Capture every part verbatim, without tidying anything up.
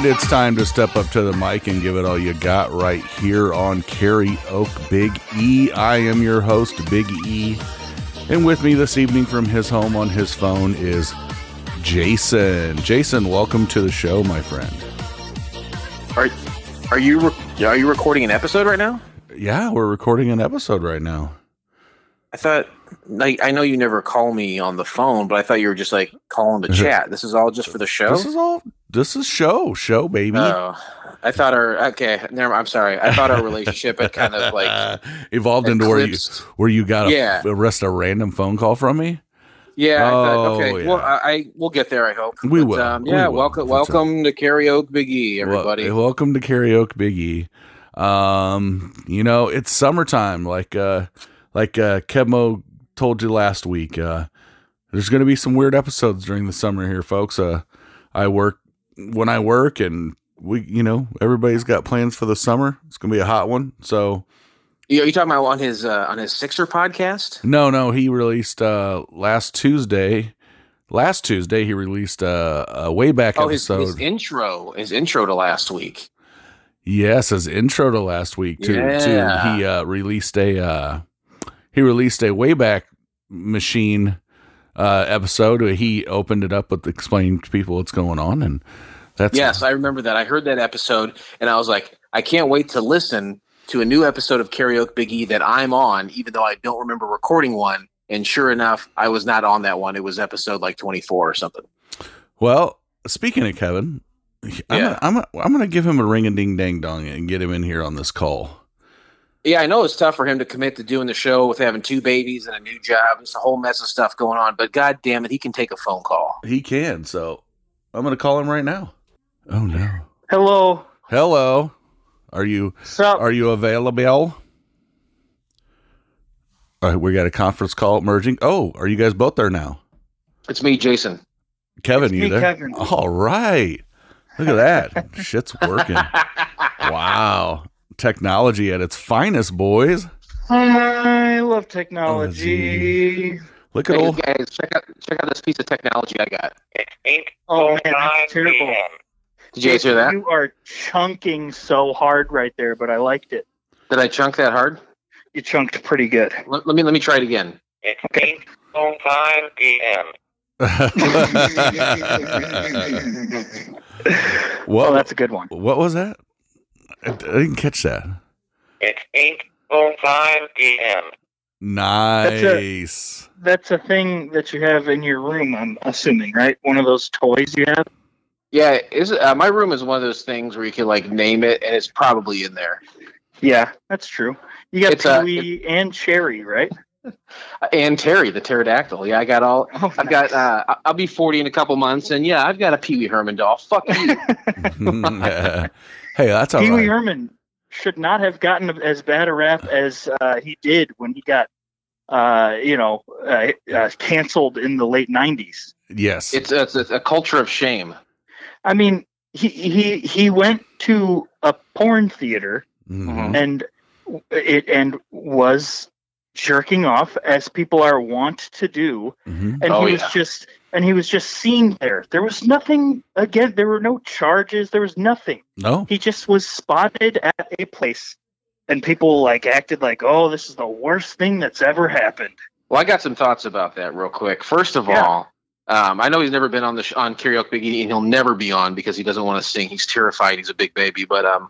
It's time to step up to the mic and give it all you got right here on Karaoke Big E. I am your host, Big E. And with me this evening from his home on his phone is Jason. Jason, welcome to the show, my friend. Are, are you re- are you recording an episode right now? Yeah, we're recording an episode right now. I thought, like, I know you never call me on the phone, but I thought you were just like calling to chat. This is all just for the show? This is all... This is show, show, baby. Oh, I thought our, okay, never, I'm sorry. I thought our relationship had kind of like evolved into eclipsed. where you where you got a, yeah. a rest a random phone call from me. Yeah. Oh, I thought, okay. Yeah. Well, I, I we'll get there, I hope. We but, will. Um, yeah. We will. Welcome, welcome right. to Karaoke Big E, everybody. Well, welcome to Karaoke Big E. Um, you know, it's summertime, like uh, like uh, Kemo told you last week. Uh, there's going to be some weird episodes during the summer here, folks. Uh, I work. When I work and we, you know, everybody's got plans for the summer. It's going to be a hot one. So, yeah, you talking about on his uh, on his Sixer podcast? No, no, he released uh, last Tuesday. Last Tuesday, he released uh, a way back oh, episode. His, his intro, his intro to last week. Yes, his intro to last week too. Yeah. too. He uh, released a uh, he released a way back machine. Uh, episode where he opened it up with explaining to people what's going on, and that's yes, I remember that. I heard that episode, and I was like, I can't wait to listen to a new episode of Karaoke Big E that I'm on, even though I don't remember recording one. And sure enough, I was not on that one. It was episode like twenty-four or something. Well, speaking of Kevin, I'm yeah. gonna, I'm I'm going to give him a ring a ding dang dong and get him in here on this call. Yeah, I know it's tough for him to commit to doing the show with having two babies and a new job. It's a whole mess of stuff going on, but God damn it, he can take a phone call. He can, so I'm going to call him right now. Oh, no. Hello. Hello. Are you Sup? Are you available? All right, we got a conference call merging. Oh, are you guys both there now? It's me, Jason. Kevin, it's you me, there? Kevin. All right. Look at that. Shit's working. Wow. Technology at its finest, boys. I love technology. Look at hey, old guys. Check out check out this piece of technology I got. Oh man, that's terrible. Did you guys hear that? You are chunking so hard right there, but I liked it. Did I chunk that hard? You chunked pretty good. Let, let me let me try it again. It's okay. eight oh five p.m. Well, oh, that's a good one. What was that? I didn't catch that. It's eight oh five p.m. Nice. That's a, that's a thing that you have in your room, I'm assuming, right? One of those toys you have? Yeah. Is uh, my room is one of those things where you can, like, name it, and it's probably in there. Yeah, that's true. You got it's Pee Wee a, and Cherry, right? And Terry, the pterodactyl. Yeah, I got all. Oh, I've nice. got. Uh, I'll be forty in a couple months, and yeah, I've got a Pee Wee Herman doll. Fuck you. Yeah. Hey, that's all Pee Wee right. Herman should not have gotten as bad a rap as uh, he did when he got, uh, you know, uh, uh, canceled in the late nineties. Yes, it's a, it's a culture of shame. I mean, he he he went to a porn theater mm-hmm. and it and was. jerking off, as people are wont to do, mm-hmm. and oh, he was yeah. just and he was just seen there. There was nothing again. There were no charges. There was nothing. No, he just was spotted at a place, and people like acted like, "Oh, this is the worst thing that's ever happened." Well, I got some thoughts about that real quick. First of yeah. all, um, I know he's never been on the sh- on Karaoke Big E, and he'll never be on because he doesn't want to sing. He's terrified. He's a big baby. But um,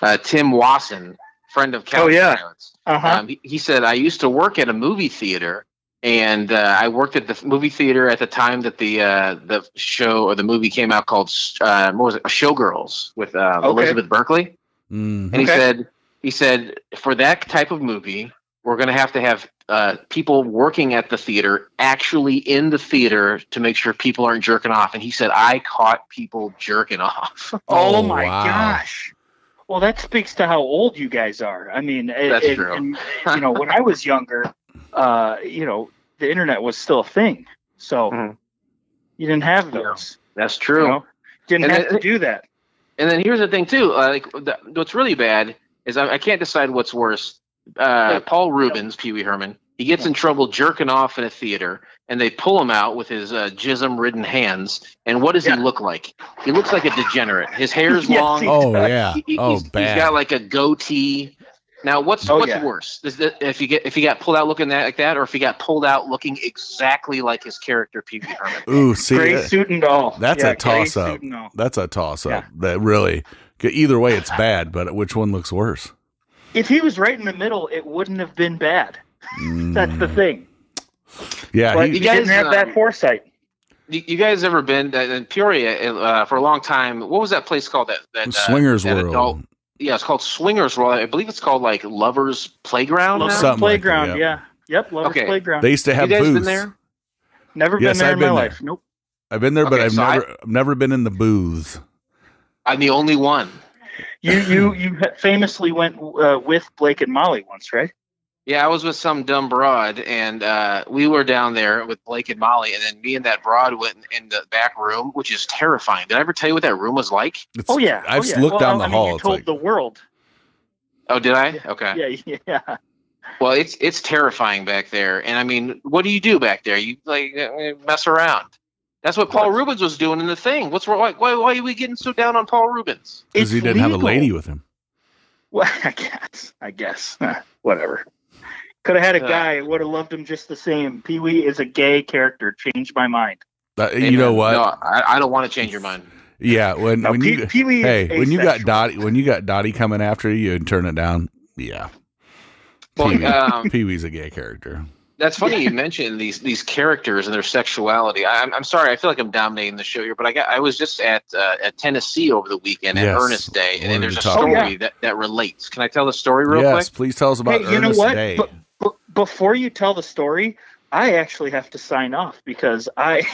uh, Tim Wasson. Friend of Couch Pilots. Oh, yeah. Uh-huh. Um, he, he said, I used to work at a movie theater, and uh, I worked at the movie theater at the time that the uh, the show or the movie came out called uh, what was it? Showgirls with uh, okay. Elizabeth Berkley. Mm-hmm. And he okay. said, he said, for that type of movie, we're going to have to have uh, people working at the theater actually in the theater to make sure people aren't jerking off. And he said, I caught people jerking off. Oh, oh my wow. gosh. Well, that speaks to how old you guys are. I mean, it, that's it, true. And, you know, when I was younger, uh, you know, the internet was still a thing, so mm-hmm. you didn't have those. That's true. You know? Didn't and have then, to do that. And then here's the thing too. Uh, like, the, what's really bad is I, I can't decide what's worse. Uh, Paul Reubens, Pee Wee Herman. He gets in trouble jerking off in a theater, and they pull him out with his uh, jism-ridden hands. And what does yeah. he look like? He looks like a degenerate. His hair's yes, long. Oh uh, yeah. He, oh he's, bad. He's got like a goatee. Now what's oh, what's yeah. worse? Is that if you get if he got pulled out looking that like that, or if he got pulled out looking exactly like his character Pee Wee Herman? Ooh, see, gray that, suit and all. That's yeah, a toss-up. That's a toss-up. Yeah. That really. Either way, it's bad. But which one looks worse? If he was right in the middle, it wouldn't have been bad. That's the thing. Yeah, but he, you guys didn't have um, that foresight. You, you guys ever been uh, in Peoria uh, for a long time? What was that place called? That, that Swingers uh, that World. Adult, yeah, it's called Swingers World. I believe it's called like Lovers Playground. Lovers Playground. Like that, yeah. yeah. Yep. Lovers okay. Playground. They used to have booths. You guys booths. Been there? Never been yes, there I've in been my there. Life. Nope. I've been there, okay, but I've so never, I've never been in the booth. I'm the only one. You you you famously went uh, with Blake and Molly once, right? Yeah, I was with some dumb broad, and uh, we were down there with Blake and Molly, and then me and that broad went in, in the back room, which is terrifying. Did I ever tell you what that room was like? It's, oh, yeah. I've oh, yeah. looked well, down I, the I hall. Mean, you told like... the world. Oh, did I? Okay. Yeah, yeah. Well, it's it's terrifying back there, and I mean, what do you do back there? You like mess around. That's what Paul Reubens was doing in the thing. What's why why, why are we getting so down on Paul Reubens? Because he didn't legal. have a lady with him. Well, I guess. I guess. Whatever. Could have had a guy. Would have loved him just the same. Pee Wee is a gay character. Changed my mind. Uh, you know what? No, I, I don't want to change your mind. Yeah, when no, when P- you Pee Wee hey when asexual. you got Dotty when you got Dotty coming after you and turn it down. Yeah. Well, Pee Wee, um, Pee Wee's a gay character. That's funny you mentioned these these characters and their sexuality. I'm I'm sorry. I feel like I'm dominating the show here, but I got I was just at uh, at Tennessee over the weekend at yes, Ernest Day, and then there's a story oh, yeah. that, that relates. Can I tell the story real yes, quick? Yes, please tell us about hey, Ernest you know what? Day. But, before you tell the story, I actually have to sign off because I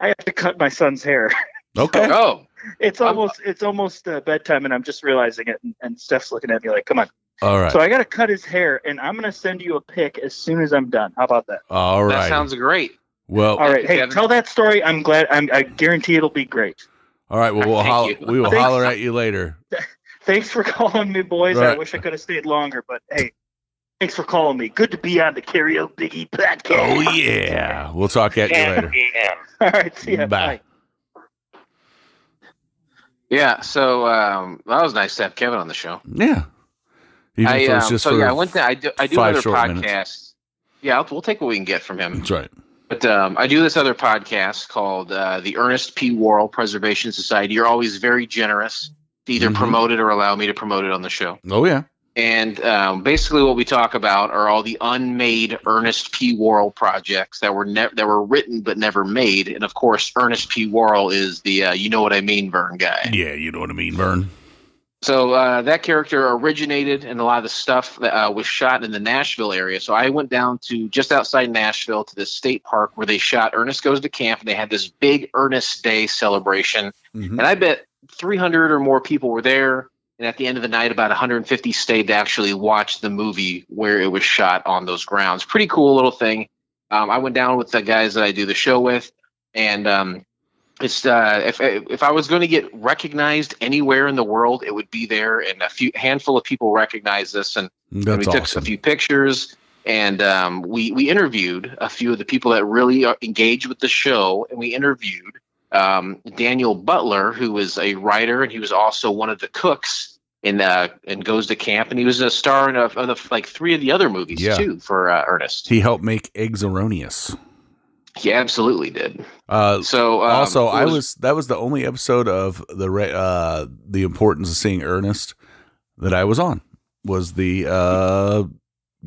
I have to cut my son's hair. Okay. So oh. It's almost I'm, it's almost uh, bedtime, and I'm just realizing it, and, and Steph's looking at me like, come on. All right. So I got to cut his hair, and I'm going to send you a pic as soon as I'm done. How about that? All right. That sounds great. Well. All right. Hey, Kevin. Tell that story. I'm glad. I'm, I guarantee it'll be great. All right. Well, we'll holler, we will Thanks. holler at you later. Thanks for calling me, boys. Right. I wish I could have stayed longer, but hey. Thanks for calling me. Good to be on the Karaoke Big E podcast. Oh, yeah. We'll talk at you later. Yeah. All right. See you. Bye. Bye. Yeah. So um, that was nice to have Kevin on the show. Yeah. Even I, um, just so, yeah, I went to, I do, I do other podcasts. Minutes. Yeah. I'll, we'll take what we can get from him. That's right. But um, I do this other podcast called uh, the Ernest P. Worrell Preservation Society. You're always very generous to either mm-hmm. promote it or allow me to promote it on the show. Oh, yeah. And um, basically, what we talk about are all the unmade Ernest P. Worrell projects that were ne- that were written but never made. And of course, Ernest P. Worrell is the uh, you know what I mean, Vern guy. Yeah, you know what I mean, Vern. So uh, that character originated, and a lot of the stuff that uh, was shot in the Nashville area. So I went down to just outside Nashville to this state park where they shot Ernest Goes to Camp, and they had this big Ernest Day celebration. Mm-hmm. And I bet three hundred or more people were there. And at the end of the night, about one hundred fifty stayed to actually watch the movie where it was shot on those grounds. Pretty cool little thing. Um, I went down with the guys that I do the show with. And um, it's uh, if if I was going to get recognized anywhere in the world, it would be there. And a few handful of people recognize this. And, and we awesome. took a few pictures. And um, we, we interviewed a few of the people that really are engaged with the show. And we interviewed um, Daniel Butler, who is a writer, and he was also one of the cooks. In uh and Goes to Camp, and he was a star in a, of the, like three of the other movies yeah. too for uh, Ernest. He helped make Eggs Erroneous. He absolutely did. Uh, so um, also, was, I was that was the only episode of the uh The Importance of Seeing Ernest that I was on was the uh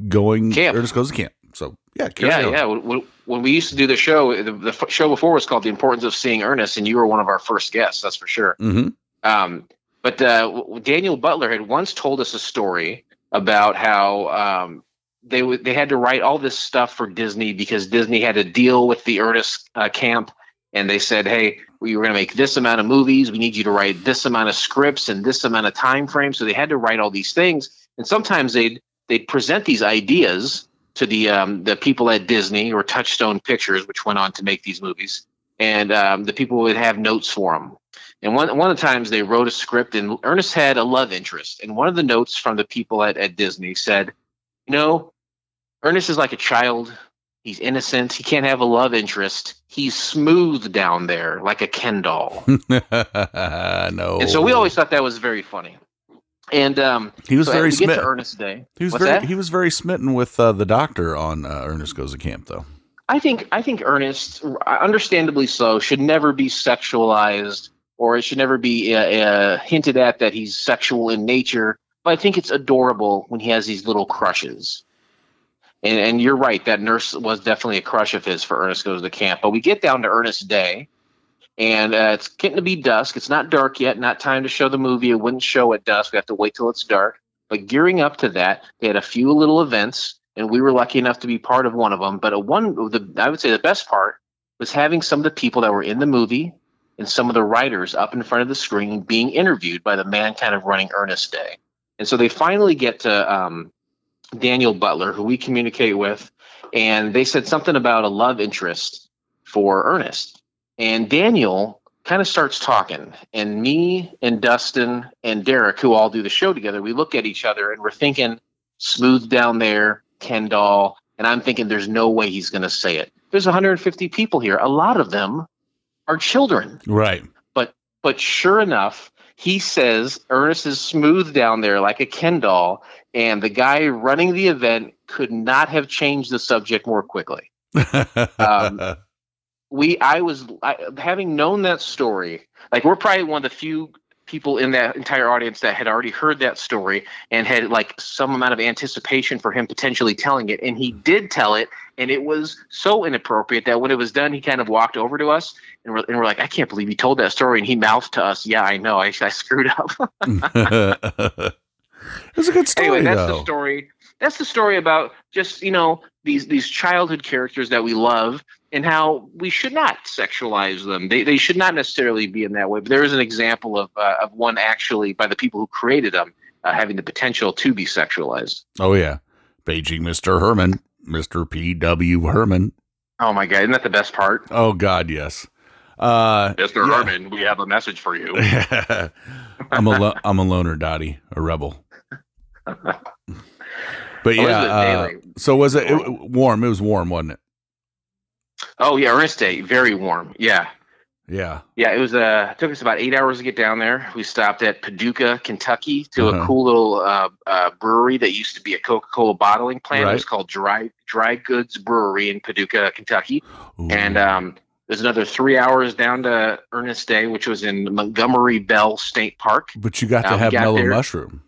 going camp. Ernest Goes to Camp. So yeah, yeah, on. yeah. When we used to do the show, the, the show before was called The Importance of Seeing Ernest, and you were one of our first guests. That's for sure. Mm-hmm. Um. But uh, Daniel Butler had once told us a story about how um, they w- they had to write all this stuff for Disney because Disney had to deal with the Ernest uh, camp. And they said, hey, we were going to make this amount of movies. We need you to write this amount of scripts and this amount of time frame. So they had to write all these things. And sometimes they'd, they'd present these ideas to the um, the people at Disney or Touchstone Pictures, which went on to make these movies. And um, the people would have notes for them. And one one of the times they wrote a script, and Ernest had a love interest. And one of the notes from the people at, at Disney said, you know, Ernest is like a child. He's innocent. He can't have a love interest. He's smooth down there like a Ken doll. No. And so we always thought that was very funny. And um, he was so very smitten. Ernest Day. He was What's very that? He was very smitten with uh, the doctor on uh, Ernest Goes to Camp, though. I think I think Ernest, understandably so, should never be sexualized, or it should never be uh, uh, hinted at that he's sexual in nature. But I think it's adorable when he has these little crushes. And, and you're right, that nurse was definitely a crush of his for Ernest Goes to Camp. But we get down to Ernest Day, and uh, it's getting to be dusk. It's not dark yet, not time to show the movie. It wouldn't show at dusk. We have to wait till it's dark. But gearing up to that, they had a few little events, and we were lucky enough to be part of one of them. But a one, the, I would say the best part was having some of the people that were in the movie and some of the writers up in front of the screen being interviewed by the man kind of running Ernest Day. And so they finally get to... Um, Daniel Butler, who we communicate with, and they said something about a love interest for Ernest. And Daniel kind of starts talking, and me and Dustin and Derek, who all do the show together, we look at each other and we're thinking smooth down there, Ken doll. And I'm thinking there's no way he's going to say it. There's one hundred fifty people here. A lot of them are children. Right. But, but sure enough, he says Ernest is smooth down there like a Ken doll, and the guy running the event could not have changed the subject more quickly. um, we, I was I, having known that story, like we're probably one of the few people in that entire audience that had already heard that story and had like some amount of anticipation for him potentially telling it. And he did tell it. And it was so inappropriate that when it was done, he kind of walked over to us and we're, and we're like, I can't believe he told that story. And he mouthed to us, yeah, I know. I, I screwed up. It was a good story. Anyway, that's though. the story. That's the story about just, you know, these, these childhood characters that we love and how we should not sexualize them. They they should not necessarily be in that way. But there is an example of uh, of one actually by the people who created them uh, having the potential to be sexualized. Oh, yeah. Paging Mister Herman. Mister P W Herman. Oh, my God. Isn't that the best part? Oh, God, yes. Uh, Mister Yeah. Herman, we have a message for you. I'm, a lo- I'm a loner, Dotty, a rebel. But, yeah, uh, so was it, it warm? It was warm, wasn't it? Oh, yeah, Ernest Day. Very warm. Yeah. Yeah. Yeah, it was. Uh, it took us about eight hours to get down there. We stopped at Paducah, Kentucky, to uh-huh. a cool little uh, uh, brewery that used to be a Coca-Cola bottling plant. Right. It was called Dry Dry Goods Brewery in Paducah, Kentucky. Ooh. And um, there's another three hours down to Ernest Day, which was in Montgomery Bell State Park. But you got to um, have got Mellow there. Mushroom.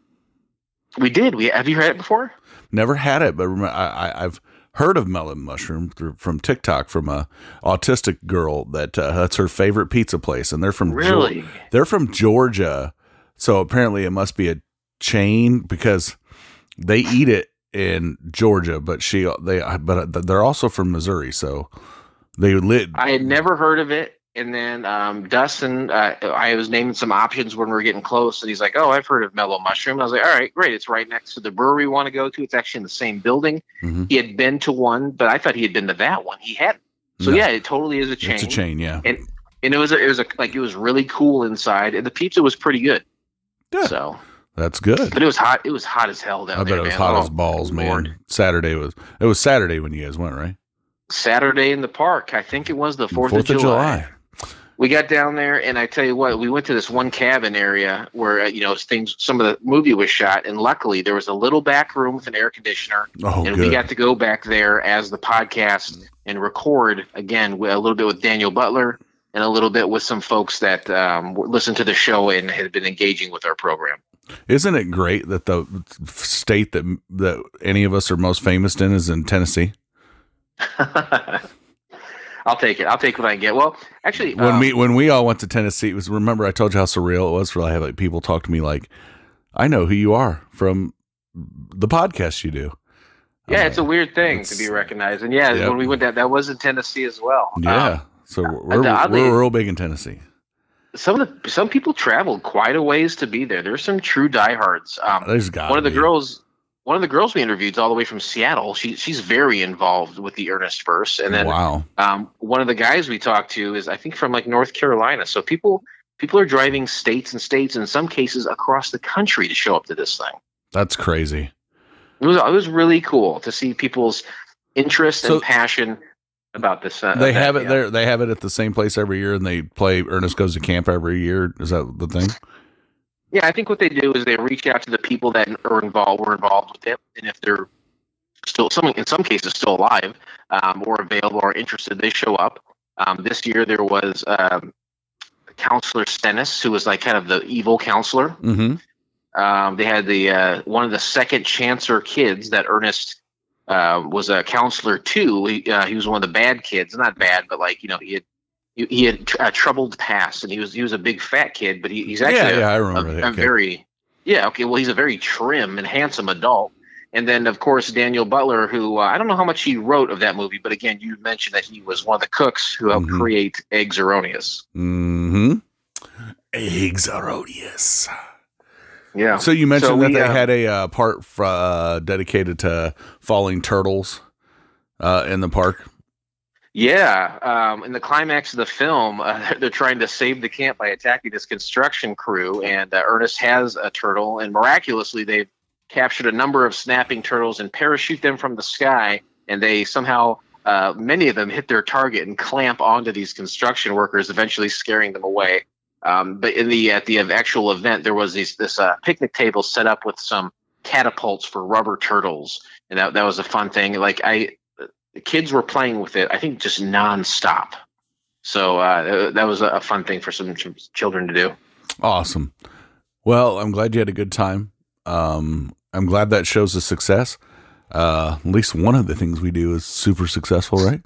We did. We have you had it before? Never had it, but remember, I, I, I've. heard of Mellow Mushroom through, from TikTok from a autistic girl that uh, that's her favorite pizza place, and they're from really Ge- they're from Georgia, so apparently it must be a chain because they eat it in Georgia. But she they but they're also from Missouri, so they lit. I had never heard of it, and then um, Dustin, uh, I was naming some options when we were getting close, and he's like, "Oh, I've heard of Mellow Mushroom." And I was like, "All right, great. It's right next to the brewery we want to go to. It's actually in the same building." Mm-hmm. He had been to one, but I thought he had been to that one. He hadn't. So no. yeah, it totally is a chain. It's a chain, yeah. And and it was a, it was a, like it was really cool inside, and the pizza was pretty good. Yeah, so that's good. But it was hot. It was hot as hell down I there. I bet it was man. hot oh, as balls, man. Lord. Saturday was it was Saturday when you guys went, right? Saturday in the park. I think it was the Fourth of July. Of July. We got down there, and I tell you what, we went to this one cabin area where, you know, things. Some of the movie was shot, and luckily there was a little back room with an air conditioner, oh, and good. we got to go back there as the podcast and record, again, a little bit with Daniel Butler and a little bit with some folks that um, listened to the show and had been engaging with our program. Isn't it great that the state that, that any of us are most famous in is in Tennessee? I'll take it. I'll take what I get. Well, actually, when um, we when we all went to Tennessee, it was remember I told you how surreal it was for I had like people talk to me like, I know who you are from the podcast you do. Yeah, uh, it's a weird thing to be recognized, and yeah, yep. when we went that that was in Tennessee as well. Yeah, um, So we're, we're, we're real big in Tennessee. Some of the some people traveled quite a ways to be there. There's some true diehards. Um, There's got one of the be. girls, one of the girls we interviewed, all the way from Seattle. She she's very involved with the Ernest verse. And then wow. um, one of the guys we talked to is I think from like North Carolina. So people people are driving states and states, and in some cases across the country, to show up to this thing. That's crazy. It was it was really cool to see people's interest so, and passion. About this, uh, they event, have it yeah. there. They have it at the same place every year, and they play Ernest Goes to Camp every year. Is that the thing? Yeah, I think what they do is they reach out to the people that are involved, were involved with it, and if they're still, some in some cases, still alive, um, or available or interested, they show up. Um, this year there was um, Counselor Stennis, who was like kind of the evil counselor. Mm-hmm. Um, they had the uh, one of the second chancer kids that Ernest. Uh, was a counselor too. He, uh, he was one of the bad kids, not bad, but like, you know, he had, he, he had tr- a troubled past, and he was, he was a big fat kid, but he, he's actually yeah, yeah, a, I remember a, that a very, yeah. Okay. Well, he's a very trim and handsome adult. And then of course, Daniel Butler, who, uh, I don't know how much he wrote of that movie, but again, you mentioned that he was one of the cooks who helped mm-hmm. create Eggs Erroneous. Mm-hmm. Eggs Erroneous. Yeah. So you mentioned so we, that they uh, had a uh, part f- uh, dedicated to falling turtles uh, in the park. Yeah. Um, in the climax of the film, uh, they're trying to save the camp by attacking this construction crew, and uh, Ernest has a turtle, and miraculously they've captured a number of snapping turtles and parachute them from the sky, and they somehow, uh, many of them hit their target and clamp onto these construction workers, eventually scaring them away. Um, but in the at the actual event, there was these, this uh, picnic table set up with some catapults for rubber turtles, and that that was a fun thing. Like I, the kids were playing with it, I think, just nonstop. So uh, that was a fun thing for some ch- children to do. Awesome. Well, I'm glad you had a good time. Um, I'm glad that shows a success. Uh, at least one of the things we do is super successful, right?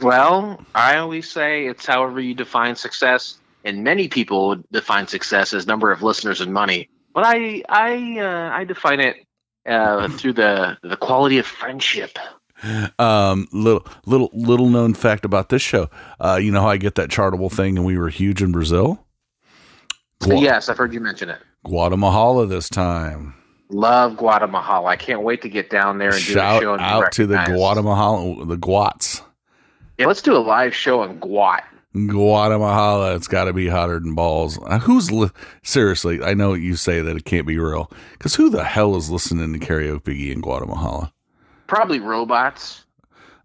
Well, I always say it's however you define success. And many people define success as number of listeners and money, but I I uh, I define it uh, through the the quality of friendship. Um, little little little known fact about this show, uh, you know how I get that charitable thing, and we were huge in Brazil. Gua- yes, I've heard you mention it. Guatemala this time. Love Guatemala! I can't wait to get down there and do shout a show. And out recognize. To the Guatemala, the Guats. Yeah, let's do a live show on Guat. Guatemala, it's got to be hotter than balls. Uh, who's li- seriously? I know you say that it can't be real, because who the hell is listening to Karaoke Big E in Guatemala? Probably robots.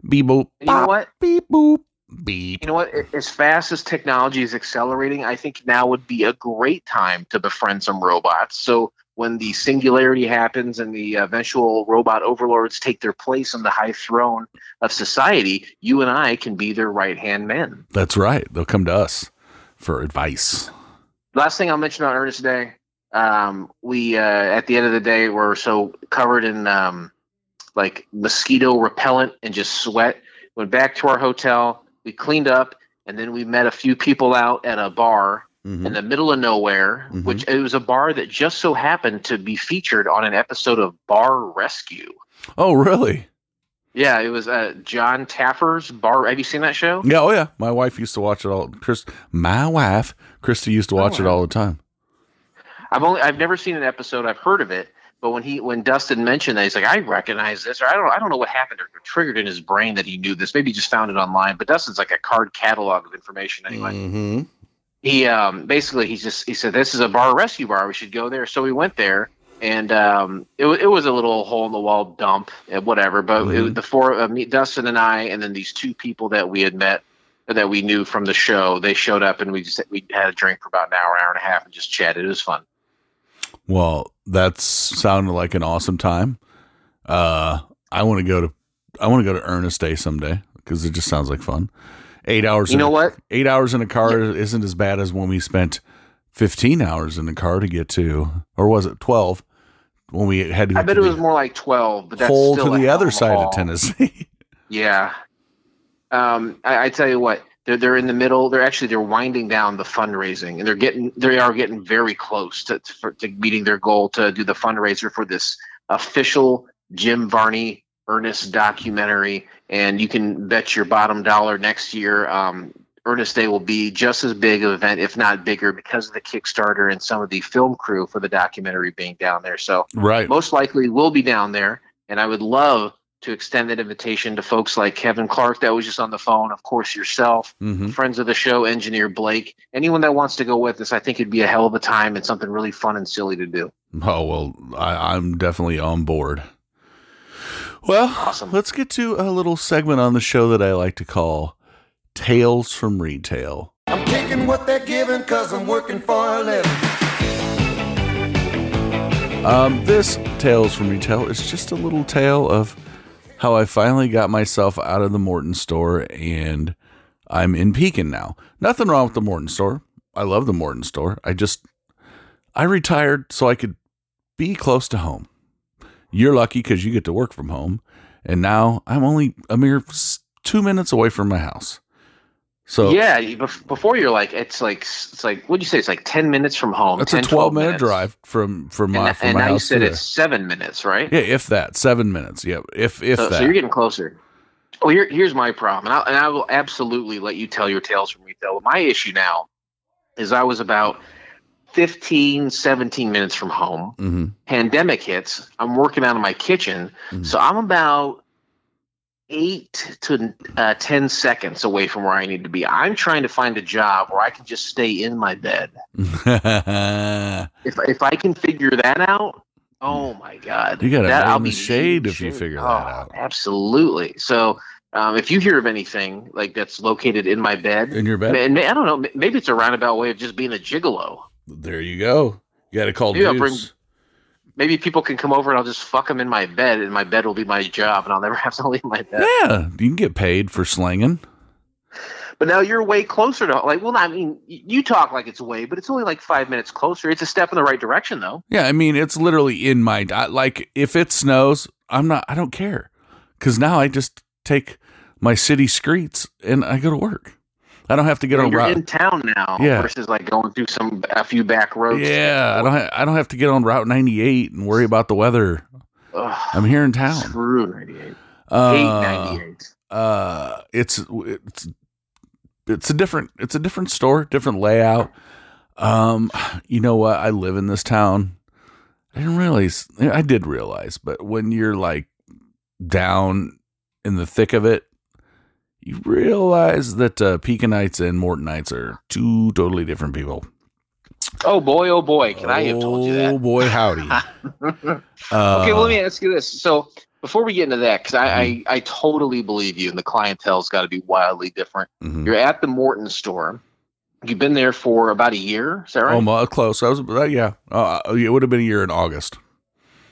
Beep boop. You know what? Beep boop. Beep. You know what? As fast as technology is accelerating, I think now would be a great time to befriend some robots. So when the singularity happens and the eventual robot overlords take their place on the high throne of society, you and I can be their right-hand men. That's right. They'll come to us for advice. Last thing I'll mention on Ernest Day, um, we, uh, at the end of the day, were so covered in um, like mosquito repellent and just sweat. Went back to our hotel, we cleaned up, and then we met a few people out at a bar. Mm-hmm. In the middle of nowhere, mm-hmm. which it was a bar that just so happened to be featured on an episode of Bar Rescue. Oh, really? Yeah, it was uh, John Taffer's Bar. Have you seen that show? Yeah, oh yeah. My wife used to watch it all. Chris, my wife, Christy used to watch oh, wow. it all the time. I've only I've never seen an episode. I've heard of it, but when he when Dustin mentioned that, he's like, I recognize this, or I don't I don't know what happened or triggered in his brain that he knew this. Maybe he just found it online. But Dustin's like a card catalog of information anyway. Mm-hmm. He um, basically he just he said this is a bar rescue bar, we should go there. So we went there, and um, it it was a little hole in the wall dump and whatever. But mm-hmm. it, the four uh, me, Dustin and I, and then these two people that we had met that we knew from the show, they showed up, and we just we had a drink for about an hour, hour and a half, and just chatted. It was fun. Well, that sounded like an awesome time. Uh, I want to go to I want to go to Ernest Day someday, because it just sounds like fun. Eight hours. You know a, what? Eight hours in a car yeah. isn't as bad as when we spent fifteen hours in the car to get to, or was it twelve? When we had to. Get I bet to it was more like twelve, but that's still to the other side of Tennessee. Yeah, um, I, I tell you what, they're they're in the middle. They're actually they're winding down the fundraising, and they're getting they are getting very close to to, to meeting their goal to do the fundraiser for this official Jim Varney Ernest documentary, and you can bet your bottom dollar next year um, Ernest Day will be just as big of an event, if not bigger, because of the Kickstarter and some of the film crew for the documentary being down there. So right. most likely we'll be down there, and I would love to extend that invitation to folks like Kevin Clark that was just on the phone, of course yourself, mm-hmm. friends of the show, engineer Blake, anyone that wants to go with us. I think it'd be a hell of a time and something really fun and silly to do. Oh, well, I, I'm definitely on board. Well, awesome. Let's get to a little segment on the show that I like to call Tales from Retail. I'm taking what they're giving because I'm working for a living. Um, this Tales from Retail is just a little tale of how I finally got myself out of the Morton store and I'm in Pekin now. Nothing wrong with the Morton store. I love the Morton store. I just, I retired so I could be close to home. You're lucky because you get to work from home. And now I'm only a mere two minutes away from my house. So yeah, before you're like, it's like, it's like, what'd you say? It's like ten minutes from home. It's a twelve minute drive from, from my, and, from and my now house. You said it's seven minutes, right? Yeah. If that seven minutes. Yeah. If, if so, that. So you're getting closer. Well, here, here's my problem. And I, and I will absolutely let you tell your tales from retail. My issue now is I was about fifteen, seventeen minutes from home. Mm-hmm. Pandemic hits. I'm working out of my kitchen. Mm-hmm. So I'm about eight to uh, ten seconds away from where I need to be. I'm trying to find a job where I can just stay in my bed. if if I can figure that out, oh my God. You got to be in the shade if you figure that out. Absolutely. So Um, if you hear of anything like that's located in my bed, in your bed, and I don't know, maybe it's a roundabout way of just being a gigolo. There you go. You got to call maybe, bring, maybe people can come over and I'll just fuck them in my bed, and my bed will be my job, and I'll never have to leave my bed. Yeah, you can get paid for slinging. But now you're way closer to like. Well, I mean, you talk like it's way, but it's only like five minutes closer. It's a step in the right direction, though. Yeah, I mean, it's literally in my like. If it snows, I'm not. I don't care, because now I just take my city streets and I go to work. I don't have to get on. You're route. In town now, yeah. Versus like going through some a few back roads. Yeah, I don't. Ha- I don't have to get on Route ninety-eight and worry about the weather. Ugh, I'm here in town. Screw ninety-eight. Uh, ninety-eight. Uh, it's it's it's a different it's a different store, different layout. Um, you know what? I live in this town. I didn't realize. I did realize, but when you're like down in the thick of it, you realize that uh, Pekinites and Mortonites are two totally different people. Oh, boy, oh, boy. Can oh, I have told you that? Oh, boy, howdy. uh, okay, well, let me ask you this. So before we get into that, because I, mm-hmm. I, I totally believe you, and the clientele's got to be wildly different. Mm-hmm. You're at the Morton store. You've been there for about a year. Is that right? Oh, close. I was, uh, yeah. Uh, it would have been a year in August.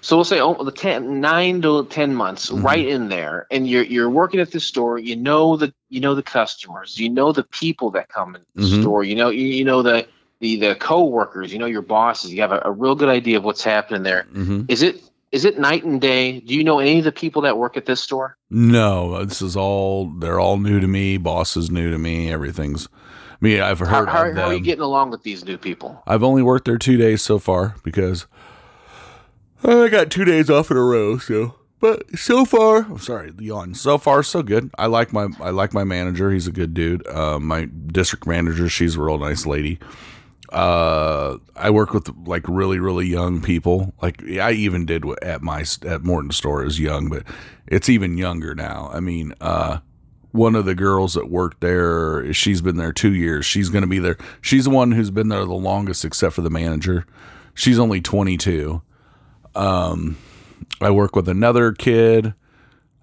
So we'll say oh, the ten, nine to ten months, mm-hmm. right in there, and you're you're working at this store. You know the you know the customers, you know the people that come in the mm-hmm. store. You know you, you know the the the coworkers. You know your bosses. You have a, a real good idea of what's happening there. Mm-hmm. Is it is it night and day? Do you know any of the people that work at this store? No, this is all they're all new to me. Boss is new to me. Everything's. I mean, I've heard. How, of how them. Are you getting along with these new people? I've only worked there two days so far because I got two days off in a row, so but so far, I'm sorry, yawn. So far, so good. I like my I like my manager. He's a good dude. Uh, my district manager, she's a real nice lady. Uh, I work with like really really young people. Like I even did at my at Morton store is young, but it's even younger now. I mean, uh, one of the girls that worked there, she's been there two years. She's going to be there. She's the one who's been there the longest, except for the manager. She's only twenty-two. Um, I work with another kid.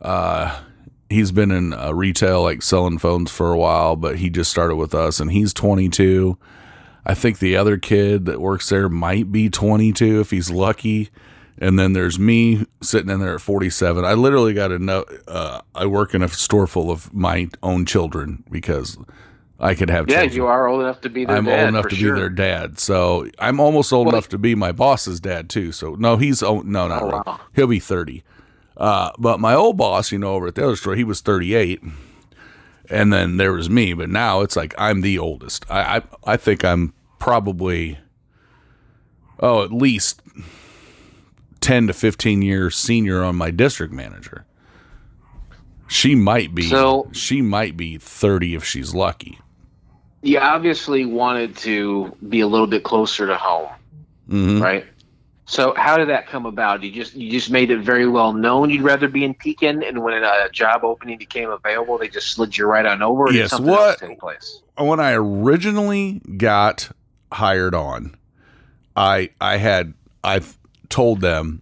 Uh, he's been in uh, retail, like selling phones for a while, but he just started with us and he's twenty-two. I think the other kid that works there might be twenty-two if he's lucky. And then there's me sitting in there at forty-seven. I literally got a no, uh, I work in a store full of my own children because I could have yeah, children. Yeah, you are old enough to be their I'm dad. I'm old enough to sure. be their dad. So I'm almost old well, enough to be my boss's dad, too. So, no, he's old. No, not oh, really. Wow. He'll be thirty. Uh, but my old boss, you know, over at the other store, he was thirty-eight. And then there was me. But now it's like I'm the oldest. I, I, I think I'm probably, oh, at least ten to fifteen years senior on my district manager. She might be. So, she might be thirty if she's lucky. you obviously wanted to be a little bit closer to home, mm-hmm. right? So how did that come about? You just you just made it very well known you'd rather be in Pekin, and when a job opening became available, they just slid you right on over. Yes, something what else take place? When I originally got hired on, I I had I told them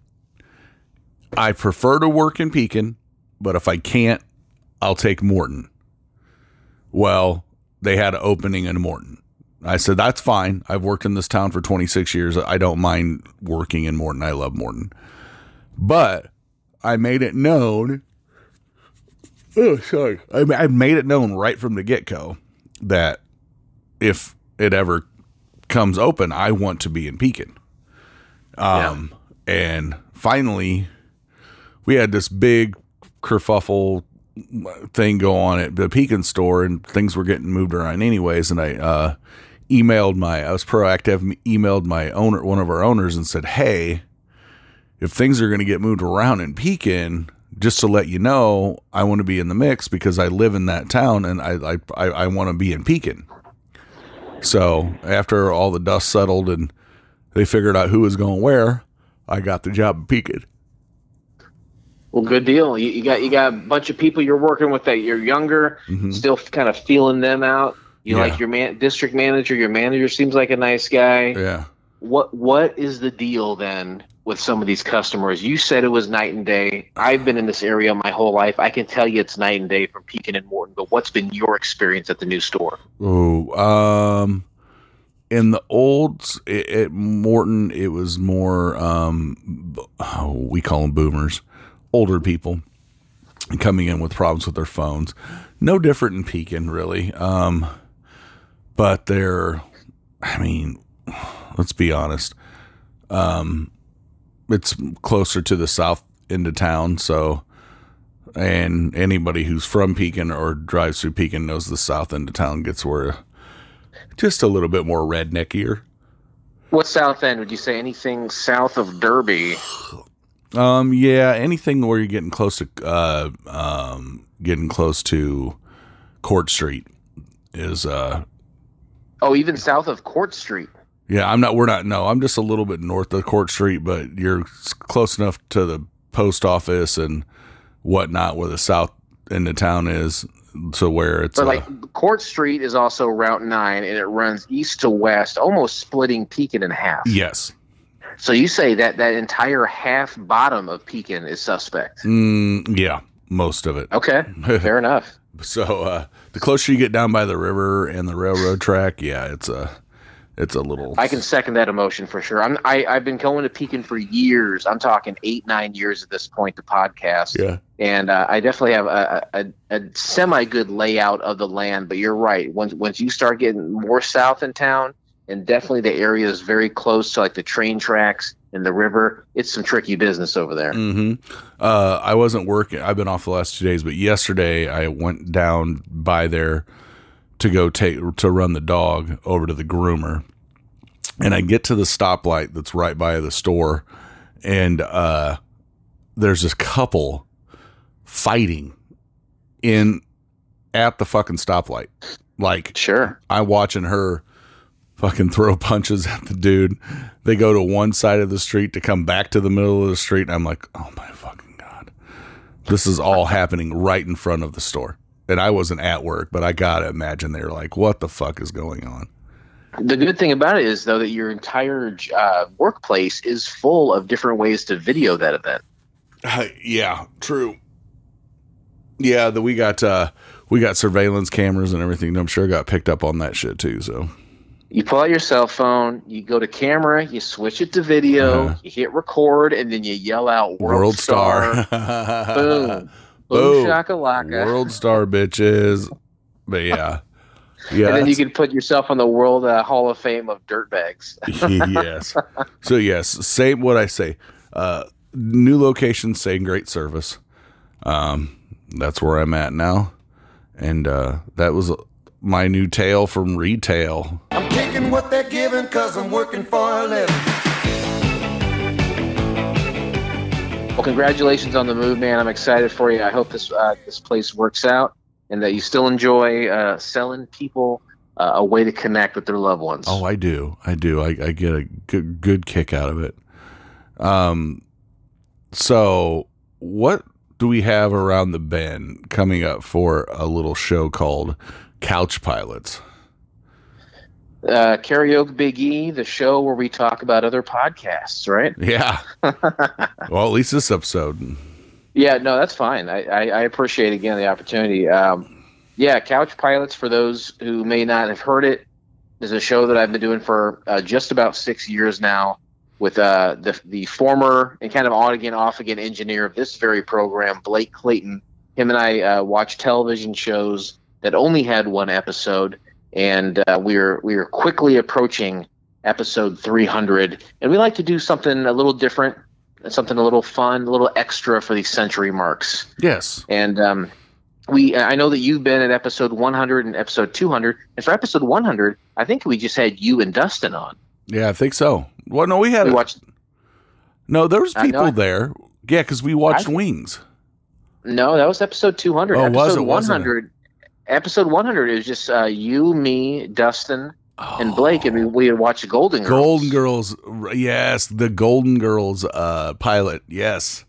I prefer to work in Pekin, but if I can't, I'll take Morton. Well, they had an opening in Morton. I said, that's fine. I've worked in this town for twenty-six years. I don't mind working in Morton. I love Morton. But I made it known. Oh, sorry. I, I made it known right from the get-go that if it ever comes open, I want to be in Pekin. Um, yeah. And finally, we had this big kerfuffle thing go on at the Pekin store, and things were getting moved around anyways. And I, uh, emailed my, I was proactive, emailed my owner, one of our owners, and said, hey, if things are going to get moved around in Pekin, just to let you know, I want to be in the mix because I live in that town and I, I, I, I want to be in Pekin. So after all the dust settled and they figured out who was going where, I got the job in Pekin. Well, good deal. You, you got you got a bunch of people you're working with that you're younger, mm-hmm. still kind of feeling them out. You yeah. like your man, district manager. Your manager seems like a nice guy. Yeah. What What is the deal then with some of these customers? You said it was night and day. I've been in this area my whole life. I can tell you it's night and day from Pekin and Morton. But what's been your experience at the new store? Oh, um, in the old it, at Morton, it was more um, oh, we call them boomers. Older people coming in with problems with their phones, no different in Pekin really. Um, but they're, I mean, let's be honest. Um, it's closer to the south end of town. So, and anybody who's from Pekin or drives through Pekin knows the south end of town gets where just a little bit more redneckier. What south end would you say? Anything south of Derby? Um, yeah, anything where you're getting close to, uh, um, getting close to Court Street is, uh, oh, even south of Court Street. Yeah, I'm not, we're not, no, I'm just a little bit north of Court Street, but you're close enough to the post office and whatnot where the south end of town is to where it's, but like uh, Court Street is also Route nine and it runs east to west, almost splitting Pekin in half. Yes. So you say that that entire half bottom of Pekin is suspect? Mm, yeah, most of it. Okay, fair enough. So uh, the closer you get down by the river and the railroad track, yeah, it's a it's a little. I can second that emotion for sure. I'm I, I've been going to Pekin for years. I'm talking eight nine years at this point. The podcast, yeah, and uh, I definitely have a a, a semi good layout of the land. But you're right. Once once you start getting more south in town. And definitely the area is very close to like the train tracks and the river. It's some tricky business over there. Mm-hmm. Uh, I wasn't working. I've been off the last two days, but yesterday I went down by there to go take, to run the dog over to the groomer. And I get to the stoplight that's right by the store. And, uh, there's this couple fighting in at the fucking stoplight. Like, sure. I'm watching her fucking throw punches at the dude. They go to one side of the street to come back to the middle of the street. And I'm like, oh my fucking God, this is all happening right in front of the store. And I wasn't at work, but I got to imagine they were like, what the fuck is going on? The good thing about it is though, that your entire uh, workplace is full of different ways to video that event. Uh, yeah, true. Yeah. The, we got, uh, we got surveillance cameras and everything. And I'm sure got picked up on that shit too. So you pull out your cell phone, you go to camera, you switch it to video, uh, you hit record, and then you yell out world, world star. star. Boom. Boom. Boom shakalaka. World star bitches. But yeah. Yeah. And then you can put yourself on the World uh, Hall of Fame of Dirtbags. Yes. So yes, same what I say. Uh, new location, same great service. Um, that's where I'm at now. And uh, that was my new tale from retail. I'm taking what they're giving because I'm working for a living. Well, congratulations on the move, man. I'm excited for you. I hope this uh, this place works out and that you still enjoy uh, selling people uh, a way to connect with their loved ones. Oh, I do. I do. I, I get a good, good kick out of it. Um, so what do we have around the bend coming up for a little show called Couch Pilots? Uh, Karaoke Big E, the show where we talk about other podcasts, right? Yeah. Well, at least this episode. Yeah, no, that's fine. I, I, I appreciate, again, the opportunity. Um, yeah, Couch Pilots, for those who may not have heard it, is a show that I've been doing for uh, just about six years now with uh, the the former and kind of on-again, off-again engineer of this very program, Blake Clayton. Him and I uh, watched television shows that only had one episode, and uh, we are we are quickly approaching episode three hundred, and we like to do something a little different, something a little fun, a little extra for these century marks. Yes. And um, we I know that you've been at episode one hundred and episode two hundred, and for episode one hundred, I think we just had you and Dustin on. Yeah, I think so. Well, no, we had we watched. No, there was people I there. Yeah, because we watched I, Wings. No, that was episode two hundred. Oh, episode was it? one hundred. Wasn't it? Episode one hundred is just uh, you, me, Dustin, oh. and Blake, and we, we had watched Golden Girls. Golden Girls, yes, the Golden Girls uh, pilot, yes,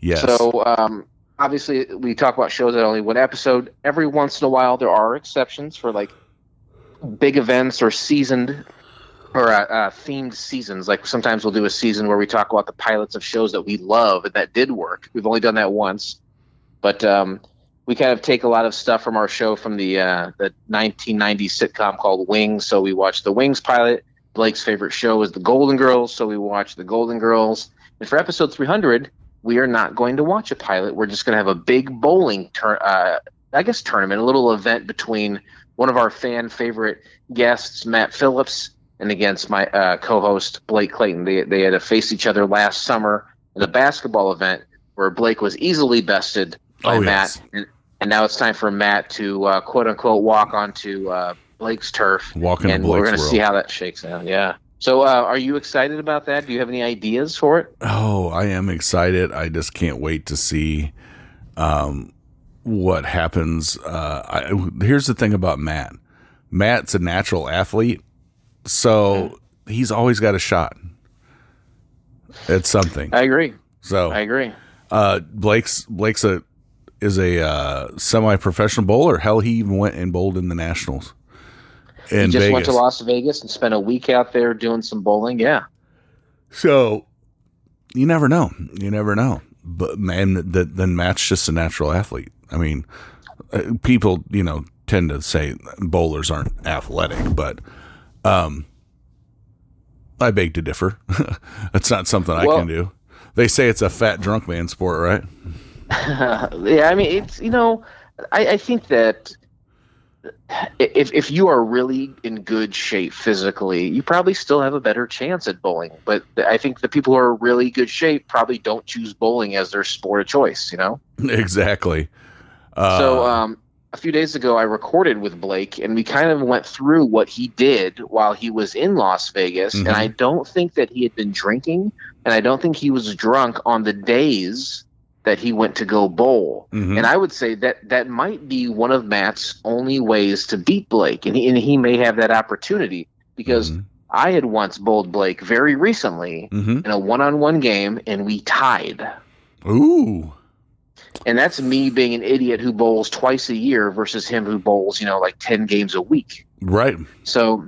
yes. So um, obviously, we talk about shows that only one episode. Every once in a while, there are exceptions for like big events or seasoned or uh, uh, themed seasons. Like sometimes we'll do a season where we talk about the pilots of shows that we love and that did work. We've only done that once, but. Um, We kind of take a lot of stuff from our show from the uh, the nineteen nineties sitcom called Wings. So we watched the Wings pilot. Blake's favorite show is the Golden Girls, so we watched the Golden Girls. And for episode three hundred, we are not going to watch a pilot. We're just going to have a big bowling, tur- uh, I guess, tournament, a little event between one of our fan favorite guests, Matt Phillips, and against my uh, co-host Blake Clayton. They they had to face each other last summer in a basketball event where Blake was easily bested by oh, Matt. Yes. And, And now it's time for Matt to uh, quote unquote walk onto uh, Blake's turf. Walk into Blake's world. And we're going to see how that shakes out. Yeah. So uh, are you excited about that? Do you have any ideas for it? Oh, I am excited. I just can't wait to see um, what happens. Uh, I, here's the thing about Matt. Matt's a natural athlete, so mm-hmm. he's always got a shot at something. I agree. So I agree. Uh, Blake's Blake's a. is a uh, semi-professional bowler. Hell, he even went and bowled in the Nationals. In he just Vegas. went to Las Vegas and spent a week out there doing some bowling. Yeah. So you never know. You never know. But man, then Matt's just a natural athlete. I mean, people, you know, tend to say bowlers aren't athletic, but um, I beg to differ. That's not something I well, can do. They say it's a fat drunk man sport, right? Yeah, I mean, it's, you know, I, I think that if if you are really in good shape physically, you probably still have a better chance at bowling. But I think the people who are really good shape probably don't choose bowling as their sport of choice, you know? Exactly. Uh, so um, a few days ago, I recorded with Blake, and we kind of went through what he did while he was in Las Vegas. Mm-hmm. And I don't think that he had been drinking, and I don't think he was drunk on the days that he went to go bowl. Mm-hmm. And I would say that that might be one of Matt's only ways to beat Blake. And he, and he may have that opportunity because mm-hmm. I had once bowled Blake very recently mm-hmm. in a one-on-one game, and we tied. Ooh. And that's me being an idiot who bowls twice a year versus him who bowls, you know, like ten games a week. Right. So,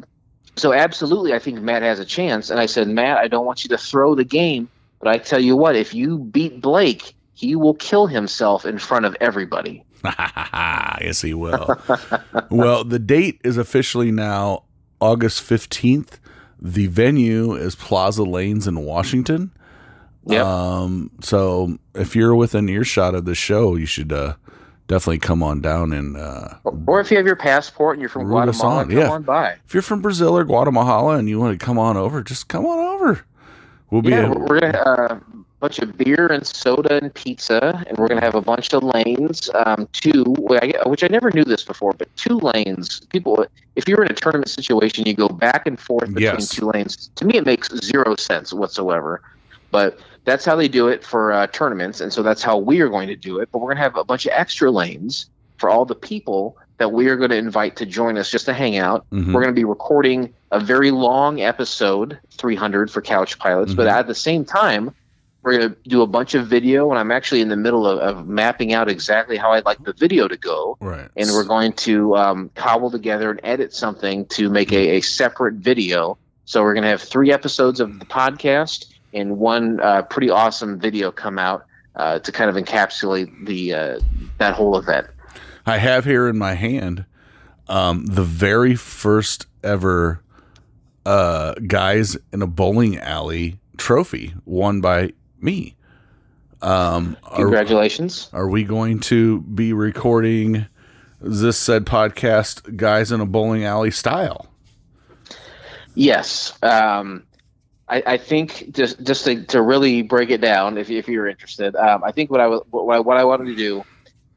so absolutely, I think Matt has a chance. And I said, Matt, I don't want you to throw the game, but I tell you what, if you beat Blake, he will kill himself in front of everybody. Yes, he will. Well, the date is officially now August fifteenth. The venue is Plaza Lanes in Washington. Yep. Um, so if you're within earshot of the show, you should uh, definitely come on down. and. Uh, or if you have your passport and you're from Guatemala, on. come yeah. on by. If you're from Brazil or Guatemala and you want to come on over, just come on over. We'll be yeah, a- we're going to... Uh, bunch of beer and soda and pizza, and we're going to have a bunch of lanes, um, two, which I never knew this before, but two lanes. People, if you're in a tournament situation, you go back and forth between yes. two lanes. To me, it makes zero sense whatsoever, but that's how they do it for uh, tournaments, and so that's how we are going to do it, but we're going to have a bunch of extra lanes for all the people that we are going to invite to join us just to hang out. Mm-hmm. We're going to be recording a very long episode, three hundred for Couch Pilots, mm-hmm. but at the same time, we're going to do a bunch of video, and I'm actually in the middle of, of mapping out exactly how I'd like the video to go. Right. And we're going to um, cobble together and edit something to make a, a separate video. So we're going to have three episodes of the podcast and one uh, pretty awesome video come out uh, to kind of encapsulate the uh, that whole event. I have here in my hand um, the very first ever uh, Guys in a Bowling Alley trophy won by me. Um, Congratulations. Are, are we going to be recording this said podcast, Guys in a Bowling Alley style? Yes. Um, I, I think just, just to, to really break it down, if, if you're interested, um, I think what I, what I, what I wanted to do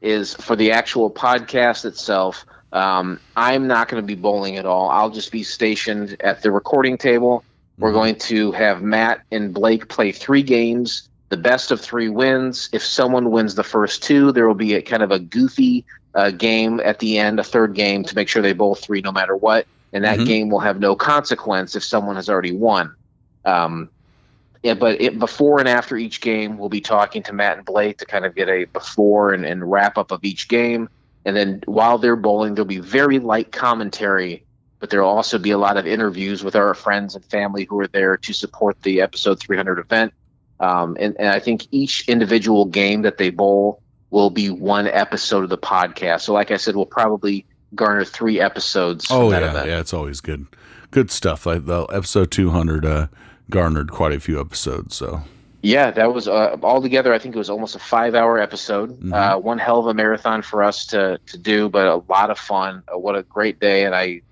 is for the actual podcast itself, um, I'm not going to be bowling at all. I'll just be stationed at the recording table. We're going to have Matt and Blake play three games, the best of three wins. If someone wins the first two, there will be a kind of a goofy uh, game at the end, a third game to make sure they bowl three no matter what. And that mm-hmm. game will have no consequence if someone has already won. Um, yeah, but it, before and after each game, we'll be talking to Matt and Blake to kind of get a before and, and wrap up of each game. And then while they're bowling, there'll be very light commentary, but there will also be a lot of interviews with our friends and family who are there to support the episode three hundred event. Um, and, and I think each individual game that they bowl will be one episode of the podcast. So like I said, we'll probably garner three episodes. Oh that yeah. Event. Yeah. It's always good. Good stuff. Like the episode two hundred uh, garnered quite a few episodes. So yeah, that was uh, all together. I think it was almost a five hour episode, mm-hmm. uh, one hell of a marathon for us to, to do, but a lot of fun. What a great day. And I,